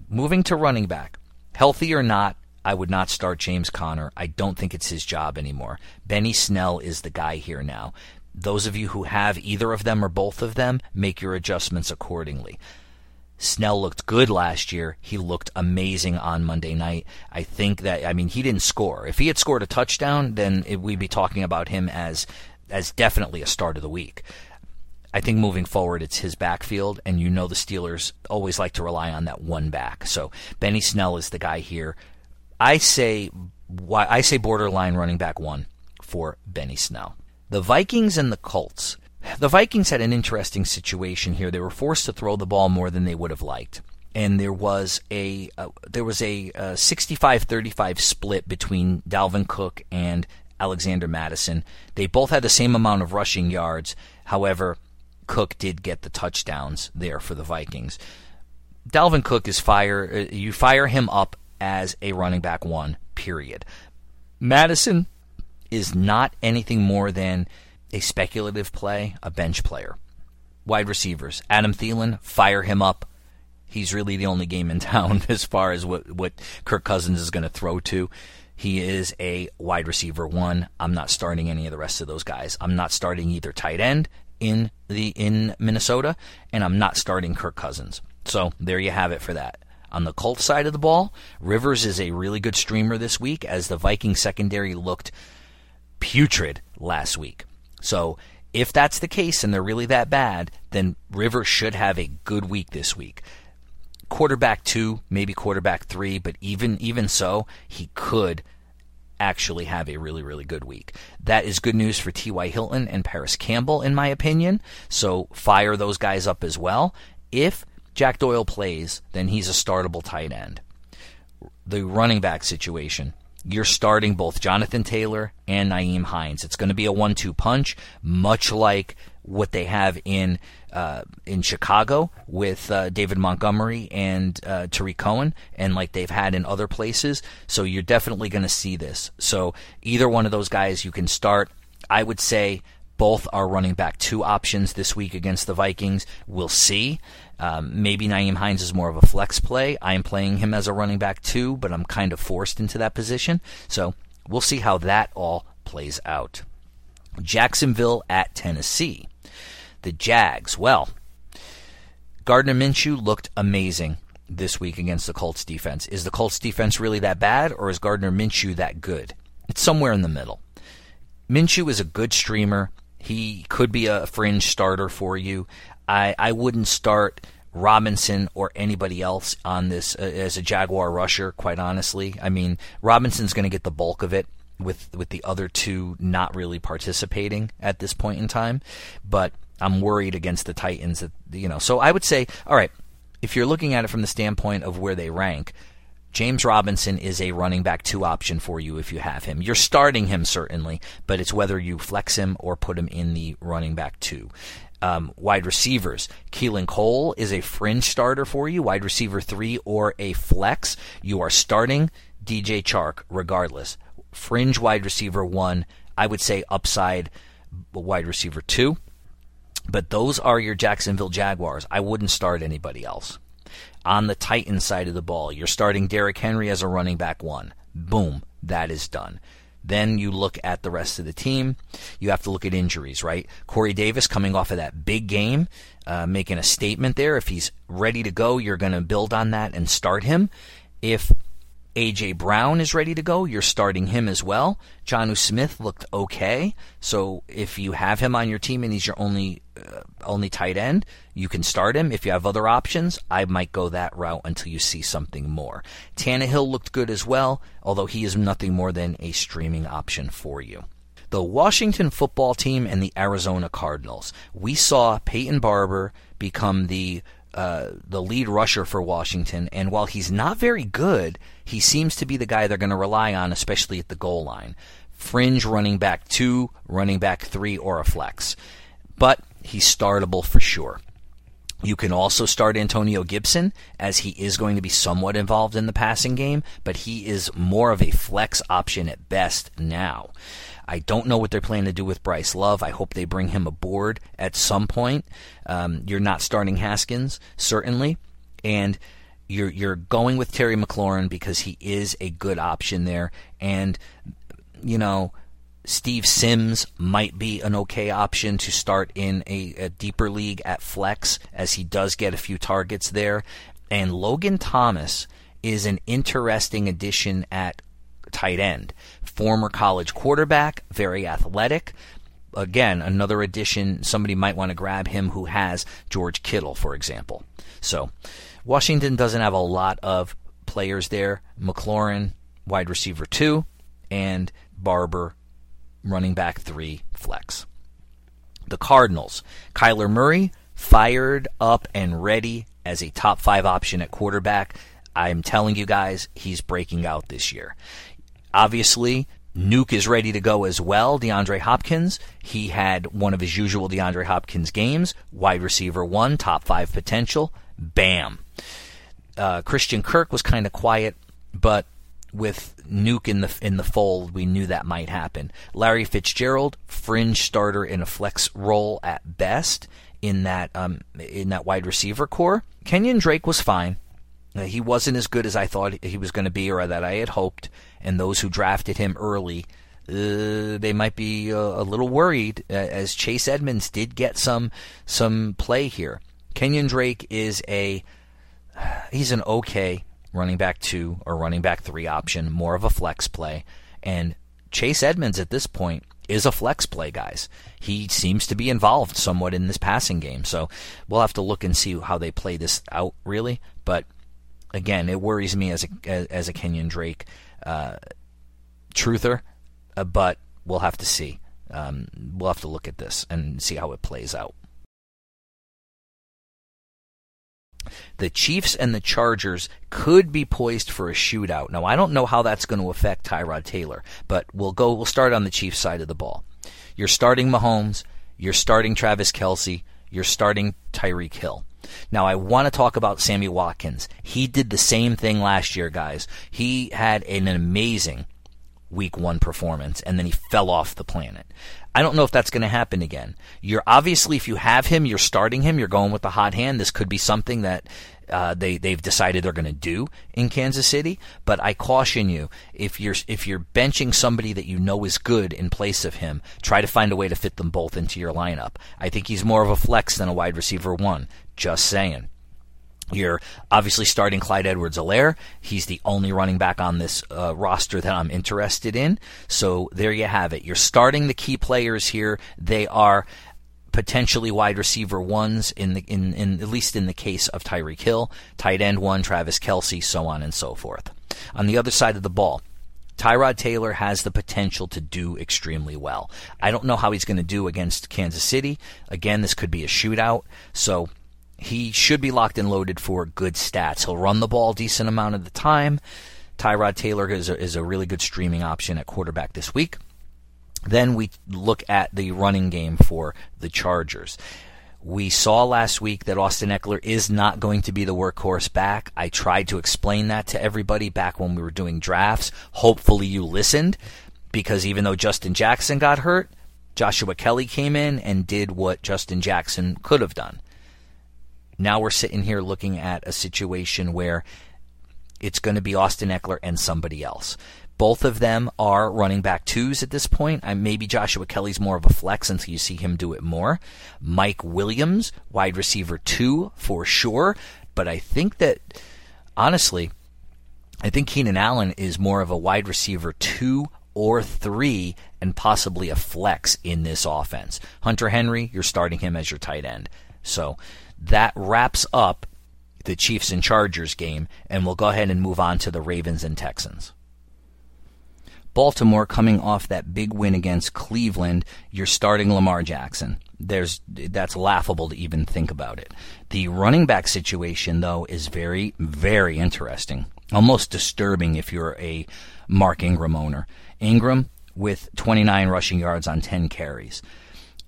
Moving to running back, healthy or not, I would not start James Conner. I don't think it's his job anymore. Benny Snell is the guy here now. Those of you who have either of them or both of them, make your adjustments accordingly. Snell looked good last year. He looked amazing on Monday night. I think that, he didn't score. If he had scored a touchdown, then we'd be talking about him as definitely a start of the week. I think moving forward, it's his backfield, and the Steelers always like to rely on that one back. So Benny Snell is the guy here. I say borderline running back 1 for Benny Snell. The Vikings and the Colts. The Vikings had an interesting situation here. They were forced to throw the ball more than they would have liked, and there was a 65-35 split between Dalvin Cook and Alexander Mattison. They both had the same amount of rushing yards. However, Cook did get the touchdowns there for the Vikings. Dalvin Cook is fire. You fire him up as a running back 1, period. Madison is not anything more than a speculative play, a bench player. Wide receivers, Adam Thielen, fire him up. He's really the only game in town as far as what Kirk Cousins is going to throw to. He is a wide receiver 1. I'm not starting any of the rest of those guys. I'm not starting either tight end in Minnesota, and I'm not starting Kirk Cousins. So there you have it for that. On the Colts side of the ball, Rivers is a really good streamer this week, as the Viking secondary looked putrid last week. So if that's the case and they're really that bad, then Rivers should have a good week this week. Quarterback 2, maybe quarterback 3, but even so, he could actually have a really, really good week. That is good news for T.Y. Hilton and Paris Campbell, in my opinion, so fire those guys up as well. If Jack Doyle plays, then he's a startable tight end. The running back situation, you're starting both Jonathan Taylor and Nyheim Hines. It's going to be a 1-2 punch, much like what they have in Chicago with David Montgomery and Tariq Cohen, and like they've had in other places. So you're definitely going to see this. So either one of those guys you can start. I would say both are running back 2 options this week against the Vikings. We'll see. Maybe Nyheim Hines is more of a flex play. I am playing him as a running back 2, but I'm kind of forced into that position. So we'll see how that all plays out. Jacksonville at Tennessee. The Jags, well, Gardner Minshew looked amazing this week against the Colts defense. Is the Colts defense really that bad, or is Gardner Minshew that good? It's somewhere in the middle. Minshew is a good streamer. He could be a fringe starter for you. I wouldn't start Robinson or anybody else on this as a Jaguar rusher, quite honestly. Robinson's going to get the bulk of it, with the other 2 not really participating at this point in time. But I'm worried against the Titans, So I would say, all right, if you're looking at it from the standpoint of where they rank, James Robinson is a running back 2 option for you if you have him. You're starting him certainly, but it's whether you flex him or put him in the running back 2. Wide receivers, Keelan Cole is a fringe starter for you, wide receiver 3 or a flex. You are starting DJ Chark regardless. Fringe wide receiver 1, I would say upside wide receiver 2. But those are your Jacksonville Jaguars. I wouldn't start anybody else. On the Titans side of the ball, you're starting Derrick Henry as a running back one. Boom, that is done. Then you look at the rest of the team. You have to look at injuries, right? Corey Davis coming off of that big game, making a statement there. If he's ready to go, you're going to build on that and start him. If A.J. Brown is ready to go, you're starting him as well. Jonnu Smith looked okay. So if you have him on your team and he's your only tight end, you can start him. If you have other options, I might go that route until you see something more. Tannehill looked good as well, although he is nothing more than a streaming option for you. The Washington football team and the Arizona Cardinals. We saw Peyton Barber become the lead rusher for Washington, and while he's not very good, he seems to be the guy they're going to rely on, especially at the goal line. Fringe running back 2, running back 3, or a flex. But he's startable for sure. You can also start Antonio Gibson, as he is going to be somewhat involved in the passing game, but he is more of a flex option at best now. I don't know what they're planning to do with Bryce Love. I hope they bring him aboard at some point. You're not starting Haskins, certainly, and you're going with Terry McLaurin because he is a good option there, and, you know, Steve Sims might be an okay option to start in a deeper league at flex, as he does get a few targets there. And Logan Thomas is an interesting addition at tight end. Former college quarterback, very athletic. Again, another addition. Somebody might want to grab him who has George Kittle, for example. So Washington doesn't have a lot of players there. McLaurin, wide receiver 2, and Barber, running back 3, flex. The Cardinals, Kyler Murray, fired up and ready as a top 5 option at quarterback. I'm telling you guys, he's breaking out this year. Obviously, Nuke is ready to go as well. DeAndre Hopkins, he had one of his usual DeAndre Hopkins games. Wide receiver 1, top 5 potential. Bam. Christian Kirk was kind of quiet, but with Nuke in the fold, we knew that might happen. Larry Fitzgerald, fringe starter in a flex role at best in that wide receiver core. Kenyon Drake was fine. He wasn't as good as I thought he was going to be, or that I had hoped. And those who drafted him early, they might be a little worried, as Chase Edmonds did get some play here. Kenyon Drake is he's an okay running back 2 or running back 3 option, more of a flex play. And Chase Edmonds at this point is a flex play, guys. He seems to be involved somewhat in this passing game. So we'll have to look and see how they play this out, really. But again, it worries me as a Kenyon Drake truther, but we'll have to see. We'll have to look at this and see how it plays out. The Chiefs and the Chargers could be poised for a shootout. Now, I don't know how that's going to affect Tyrod Taylor, but we'll start on the Chiefs side of the ball. You're starting Mahomes. You're starting Travis Kelce. You're starting Tyreek Hill. Now, I want to talk about Sammy Watkins. He did the same thing last year, guys. He had an amazing Week 1 performance, and then he fell off the planet. I don't know if that's going to happen again. You're obviously, if you have him, you're starting him. You're going with the hot hand. This could be something that they've decided they're going to do in Kansas City. But I caution you, if you're benching somebody that you know is good in place of him, try to find a way to fit them both into your lineup. I think he's more of a flex than a wide receiver 1. Just saying. You're obviously starting Clyde Edwards-Helaire. He's the only running back on this roster that I'm interested in. So there you have it. You're starting the key players here. They are potentially wide receiver 1s, in at least in the case of Tyreek Hill, tight end 1, Travis Kelce, so on and so forth. On the other side of the ball, Tyrod Taylor has the potential to do extremely well. I don't know how he's going to do against Kansas City. Again, this could be a shootout. So he should be locked and loaded for good stats. He'll run the ball a decent amount of the time. Tyrod Taylor is a really good streaming option at quarterback this week. Then we look at the running game for the Chargers. We saw last week that Austin Eckler is not going to be the workhorse back. I tried to explain that to everybody back when we were doing drafts. Hopefully you listened, because even though Justin Jackson got hurt, Joshua Kelly came in and did what Justin Jackson could have done. Now we're sitting here looking at a situation where it's going to be Austin Eckler and somebody else. Both of them are running back twos at this point. Maybe Joshua Kelly's more of a flex until you see him do it more. Mike Williams, wide receiver 2 for sure. But I think that, honestly, I think Keenan Allen is more of a wide receiver 2 or 3 and possibly a flex in this offense. Hunter Henry, you're starting him as your tight end. So that wraps up the Chiefs and Chargers game, and we'll go ahead and move on to the Ravens and Texans. Baltimore coming off that big win against Cleveland, you're starting Lamar Jackson. That's laughable to even think about it. The running back situation, though, is very, very interesting. Almost disturbing if you're a Mark Ingram owner. Ingram with 29 rushing yards on 10 carries.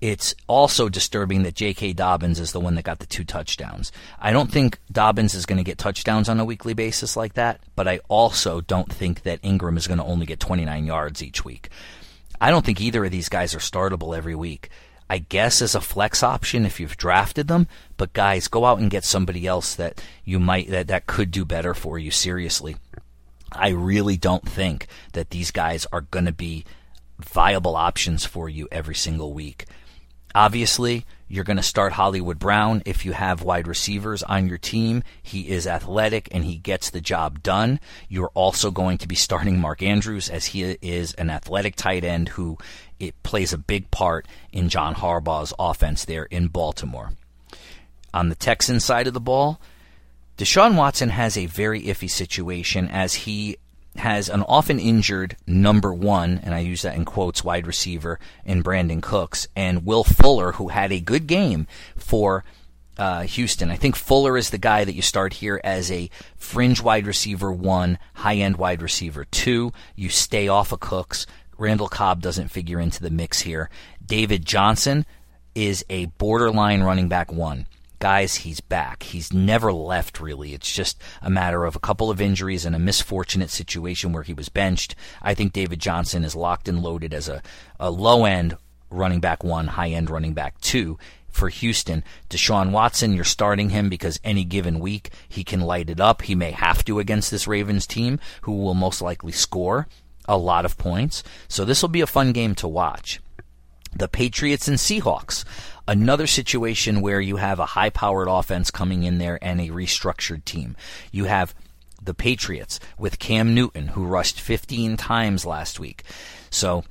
It's also disturbing that J.K. Dobbins is the one that got the 2 touchdowns. I don't think Dobbins is going to get touchdowns on a weekly basis like that, but I also don't think that Ingram is going to only get 29 yards each week. I don't think either of these guys are startable every week. I guess as a flex option if you've drafted them, but guys, go out and get somebody else that you might that could do better for you, seriously. I really don't think that these guys are going to be viable options for you every single week. Obviously, you're going to start Hollywood Brown if you have wide receivers on your team. He is athletic and he gets the job done. You're also going to be starting Mark Andrews as he is an athletic tight end who it plays a big part in John Harbaugh's offense there in Baltimore. On the Texans side of the ball, Deshaun Watson has a very iffy situation as he has an often injured number one, and I use that in quotes, wide receiver in Brandon Cooks, and Will Fuller, who had a good game for Houston. I think Fuller is the guy that you start here as a fringe wide receiver 1, high-end wide receiver 2. You stay off of Cooks. Randall Cobb doesn't figure into the mix here. David Johnson is a borderline running back 1. Guys, he's back. He's never left, really. It's just a matter of a couple of injuries and a misfortunate situation where he was benched. I think David Johnson is locked and loaded as a low-end running back 1, high-end running back 2 for Houston. Deshaun Watson, you're starting him because any given week he can light it up. He may have to against this Ravens team, who will most likely score a lot of points. So this will be a fun game to watch. The Patriots and Seahawks, another situation where you have a high-powered offense coming in there and a restructured team. You have the Patriots with Cam Newton, who rushed 15 times last week. So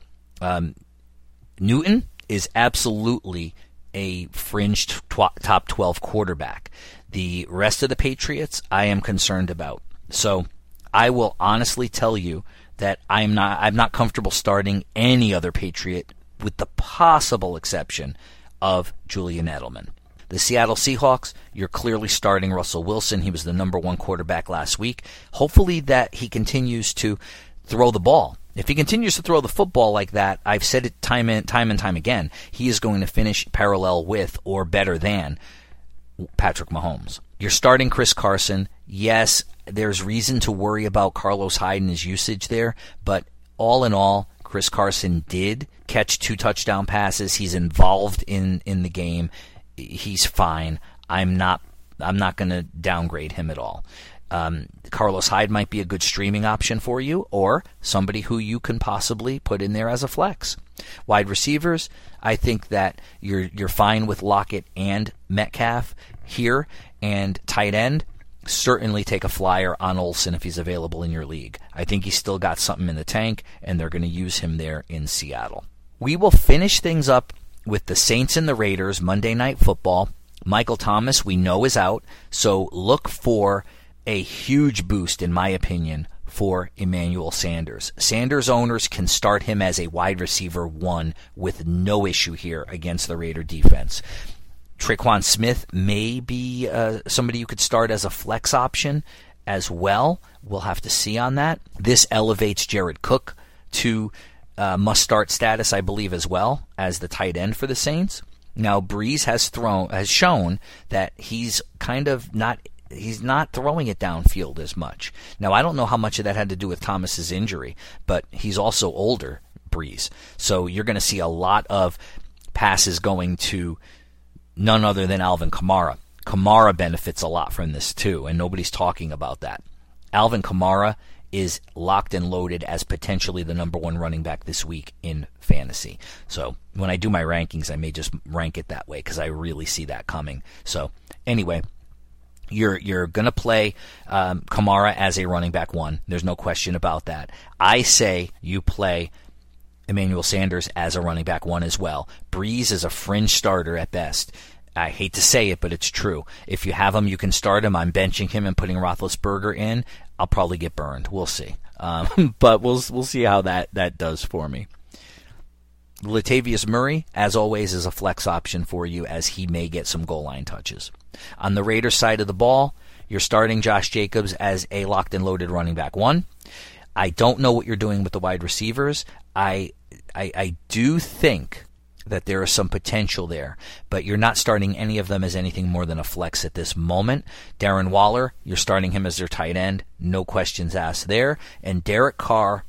Newton is absolutely a fringe top 12 quarterback. The rest of the Patriots I am concerned about. So I will honestly tell you that I'm not comfortable starting any other Patriot with the possible exception of Julian Edelman. The Seattle Seahawks, you're clearly starting Russell Wilson. He was the number 1 quarterback last week. Hopefully that he continues to throw the ball. If he continues to throw the football like that, I've said it time and time again, he is going to finish parallel with or better than Patrick Mahomes. You're starting Chris Carson. Yes, there's reason to worry about Carlos Hyde and his usage there, but all in all, Chris Carson did catch 2 touchdown passes. He's involved in the game. He's fine. I'm not going to downgrade him at all. Carlos Hyde might be a good streaming option for you, or somebody who you can possibly put in there as a flex. Wide receivers, I think that you're fine with Lockett and Metcalf here, and tight end. Certainly take a flyer on Olsen if he's available in your league. I think he's still got something in the tank, and they're going to use him there in Seattle. We will finish things up with the Saints and the Raiders, Monday Night Football. Michael Thomas, we know, is out, so look for a huge boost, in my opinion, for Emmanuel Sanders. Sanders owners can start him as a wide receiver 1 with no issue here against the Raider defense. Tre'Quan Smith may be somebody you could start as a flex option as well. We'll have to see on that. This elevates Jared Cook to must-start status, I believe, as well as the tight end for the Saints. Now, Breeze has shown that he's kind of not throwing it downfield as much. Now, I don't know how much of that had to do with Thomas's injury, but he's also older, Breeze. So you're going to see a lot of passes going to none other than Alvin Kamara. Kamara benefits a lot from this too, and nobody's talking about that. Alvin Kamara is locked and loaded as potentially the number one running back this week in fantasy. So when I do my rankings, I may just rank it that way because I really see that coming. So anyway, you're going to play Kamara as a running back one. There's no question about that. I say you play Emmanuel Sanders as a running back one as well. Breeze is a fringe starter at best. I hate to say it, but it's true. If you have him, you can start him. I'm benching him and putting Roethlisberger in. I'll probably get burned. We'll see. But we'll see how that does for me. Latavius Murray, as always, is a flex option for you as he may get some goal line touches. On the Raiders side of the ball, you're starting Josh Jacobs as a locked and loaded running back one. I don't know what you're doing with the wide receivers. I do think that there is some potential there, but you're not starting any of them as anything more than a flex at this moment. Darren Waller, you're starting him as their tight end. No questions asked there. And Derek Carr,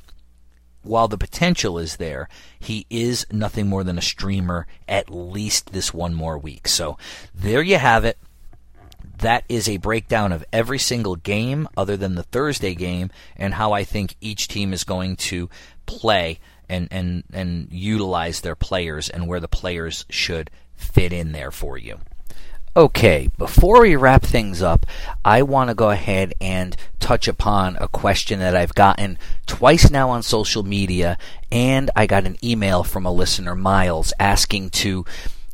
while the potential is there, he is nothing more than a streamer at least this one more week. So there you have it. That is a breakdown of every single game other than the Thursday game and how I think each team is going to play and utilize their players and where the players should fit in there for you. Okay, before we wrap things up, I want to go ahead and touch upon a question that I've gotten twice now on social media, and I got an email from a listener, Miles, asking to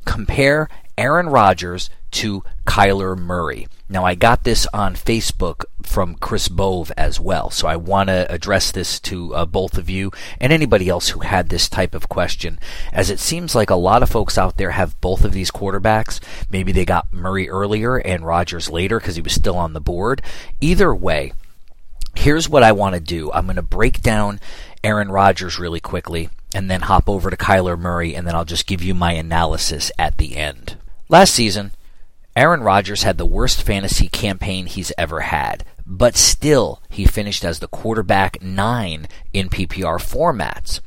compare Aaron Rodgers to Kyler Murray. Now, I got this on Facebook from Chris Bove as well, so I want to address this to both of you and anybody else who had this type of question, as it seems like a lot of folks out there have both of these quarterbacks. Maybe they got Murray earlier and Rodgers later because he was still on the board. Either way, here's what I want to do. I'm going to break down Aaron Rodgers really quickly and then hop over to Kyler Murray, and then I'll just give you my analysis at the end. Last season, Aaron Rodgers had the worst fantasy campaign he's ever had, but still he finished as the quarterback 9 in PPR formats.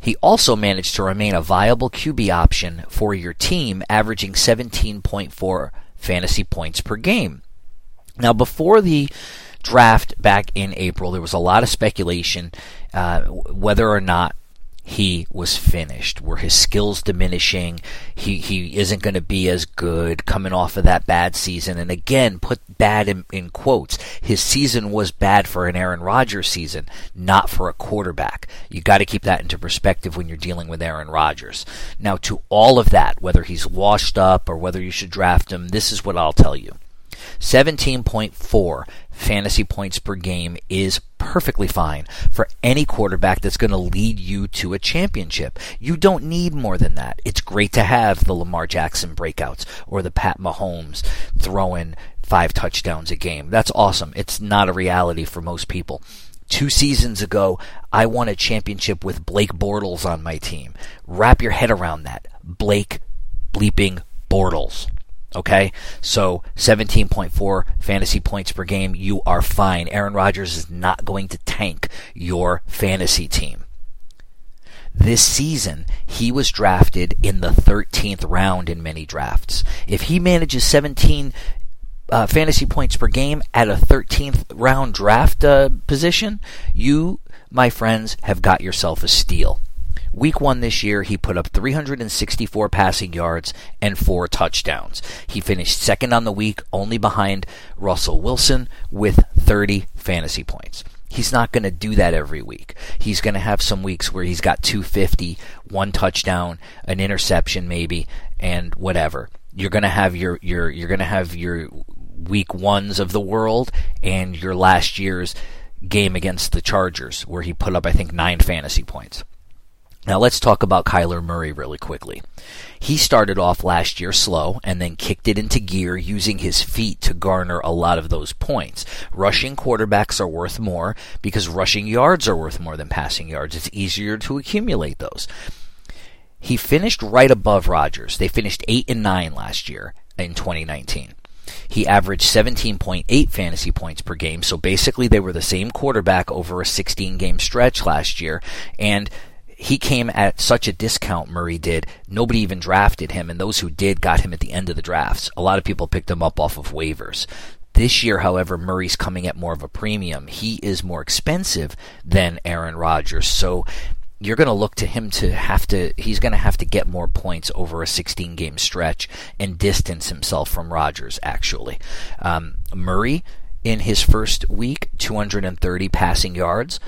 He also managed to remain a viable QB option for your team, averaging 17.4 fantasy points per game. Now, before the draft back in April, there was a lot of speculation whether or not he was finished. Were his skills diminishing? He isn't going to be as good coming off of that bad season. And again, put bad in quotes. His season was bad for an Aaron Rodgers season, not for a quarterback. You got to keep that into perspective when you're dealing with Aaron Rodgers. Now, to all of that, whether he's washed up or whether you should draft him, this is what I'll tell you. 17.4 fantasy points per game is perfectly fine for any quarterback that's going to lead you to a championship. You don't need more than that. It's great to have the Lamar Jackson breakouts or the Pat Mahomes throwing 5 touchdowns a game. That's awesome. It's not a reality for most people. 2 seasons ago, I won a championship with Blake Bortles on my team. Wrap your head around that. Blake bleeping Bortles. Okay, so 17.4 fantasy points per game, you are fine. Aaron Rodgers is not going to tank your fantasy team. This season, he was drafted in the 13th round in many drafts. If he manages 17 fantasy points per game at a 13th round draft position, you, my friends, have got yourself a steal. Week 1 this year, he put up 364 passing yards and 4 touchdowns. He finished second on the week, only behind Russell Wilson, with 30 fantasy points. He's not going to do that every week. He's going to have some weeks where he's got 250, 1 touchdown, an interception maybe, and whatever. You're going to have your week 1s of the world and your last year's game against the Chargers, where he put up, I think, 9 fantasy points. Now let's talk about Kyler Murray really quickly. He started off last year slow and then kicked it into gear using his feet to garner a lot of those points. Rushing quarterbacks are worth more because rushing yards are worth more than passing yards. It's easier to accumulate those. He finished right above Rodgers. They finished 8 and 9 last year in 2019. He averaged 17.8 fantasy points per game, so basically they were the same quarterback over a 16-game stretch last year, and he came at such a discount, Murray did. Nobody even drafted him, and those who did got him at the end of the drafts. A lot of people picked him up off of waivers. This year, however, Murray's coming at more of a premium. He is more expensive than Aaron Rodgers, so you're going to look to him to have to, he's going to have to get more points over a 16-game stretch and distance himself from Rodgers, actually. Murray, in his first week, 230 passing yards,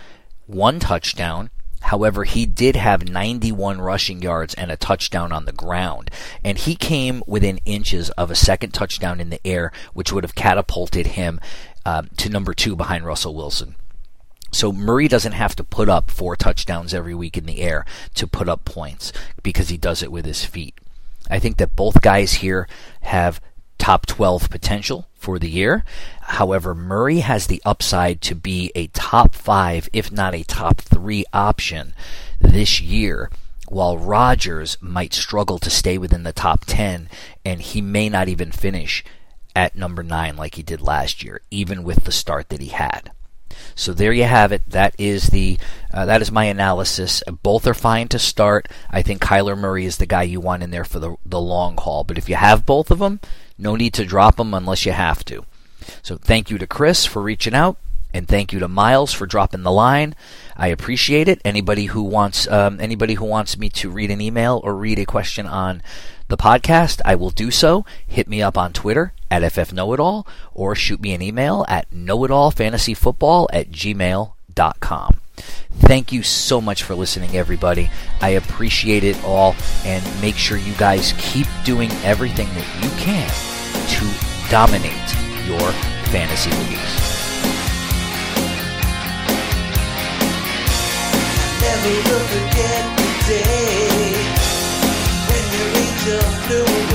1 touchdown. However, he did have 91 rushing yards and a touchdown on the ground. And he came within inches of a second touchdown in the air, which would have catapulted him to number 2 behind Russell Wilson. So Murray doesn't have to put up 4 touchdowns every week in the air to put up points because he does it with his feet. I think that both guys here have top 12 potential for the year. However, Murray has the upside to be a top 5, if not a top 3 option this year, while Rodgers might struggle to stay within the top 10, and he may not even finish at number 9 like he did last year, even with the start that he had. So there you have it. That is my analysis. Both are fine to start. I think Kyler Murray is the guy you want in there for the long haul. But if you have both of them, no need to drop them unless you have to. So thank you to Chris for reaching out, and thank you to Miles for dropping the line. I appreciate it. Anybody who wants me to read an email or read a question on the podcast, I will do so. Hit me up on Twitter at FFKnowItAll or shoot me an email at knowitallfantasyfootball@gmail.com. Thank you so much for listening, everybody. I appreciate it all, and make sure you guys keep doing everything that you can to dominate your fantasy leagues. Never will forget the day when your angel flew away.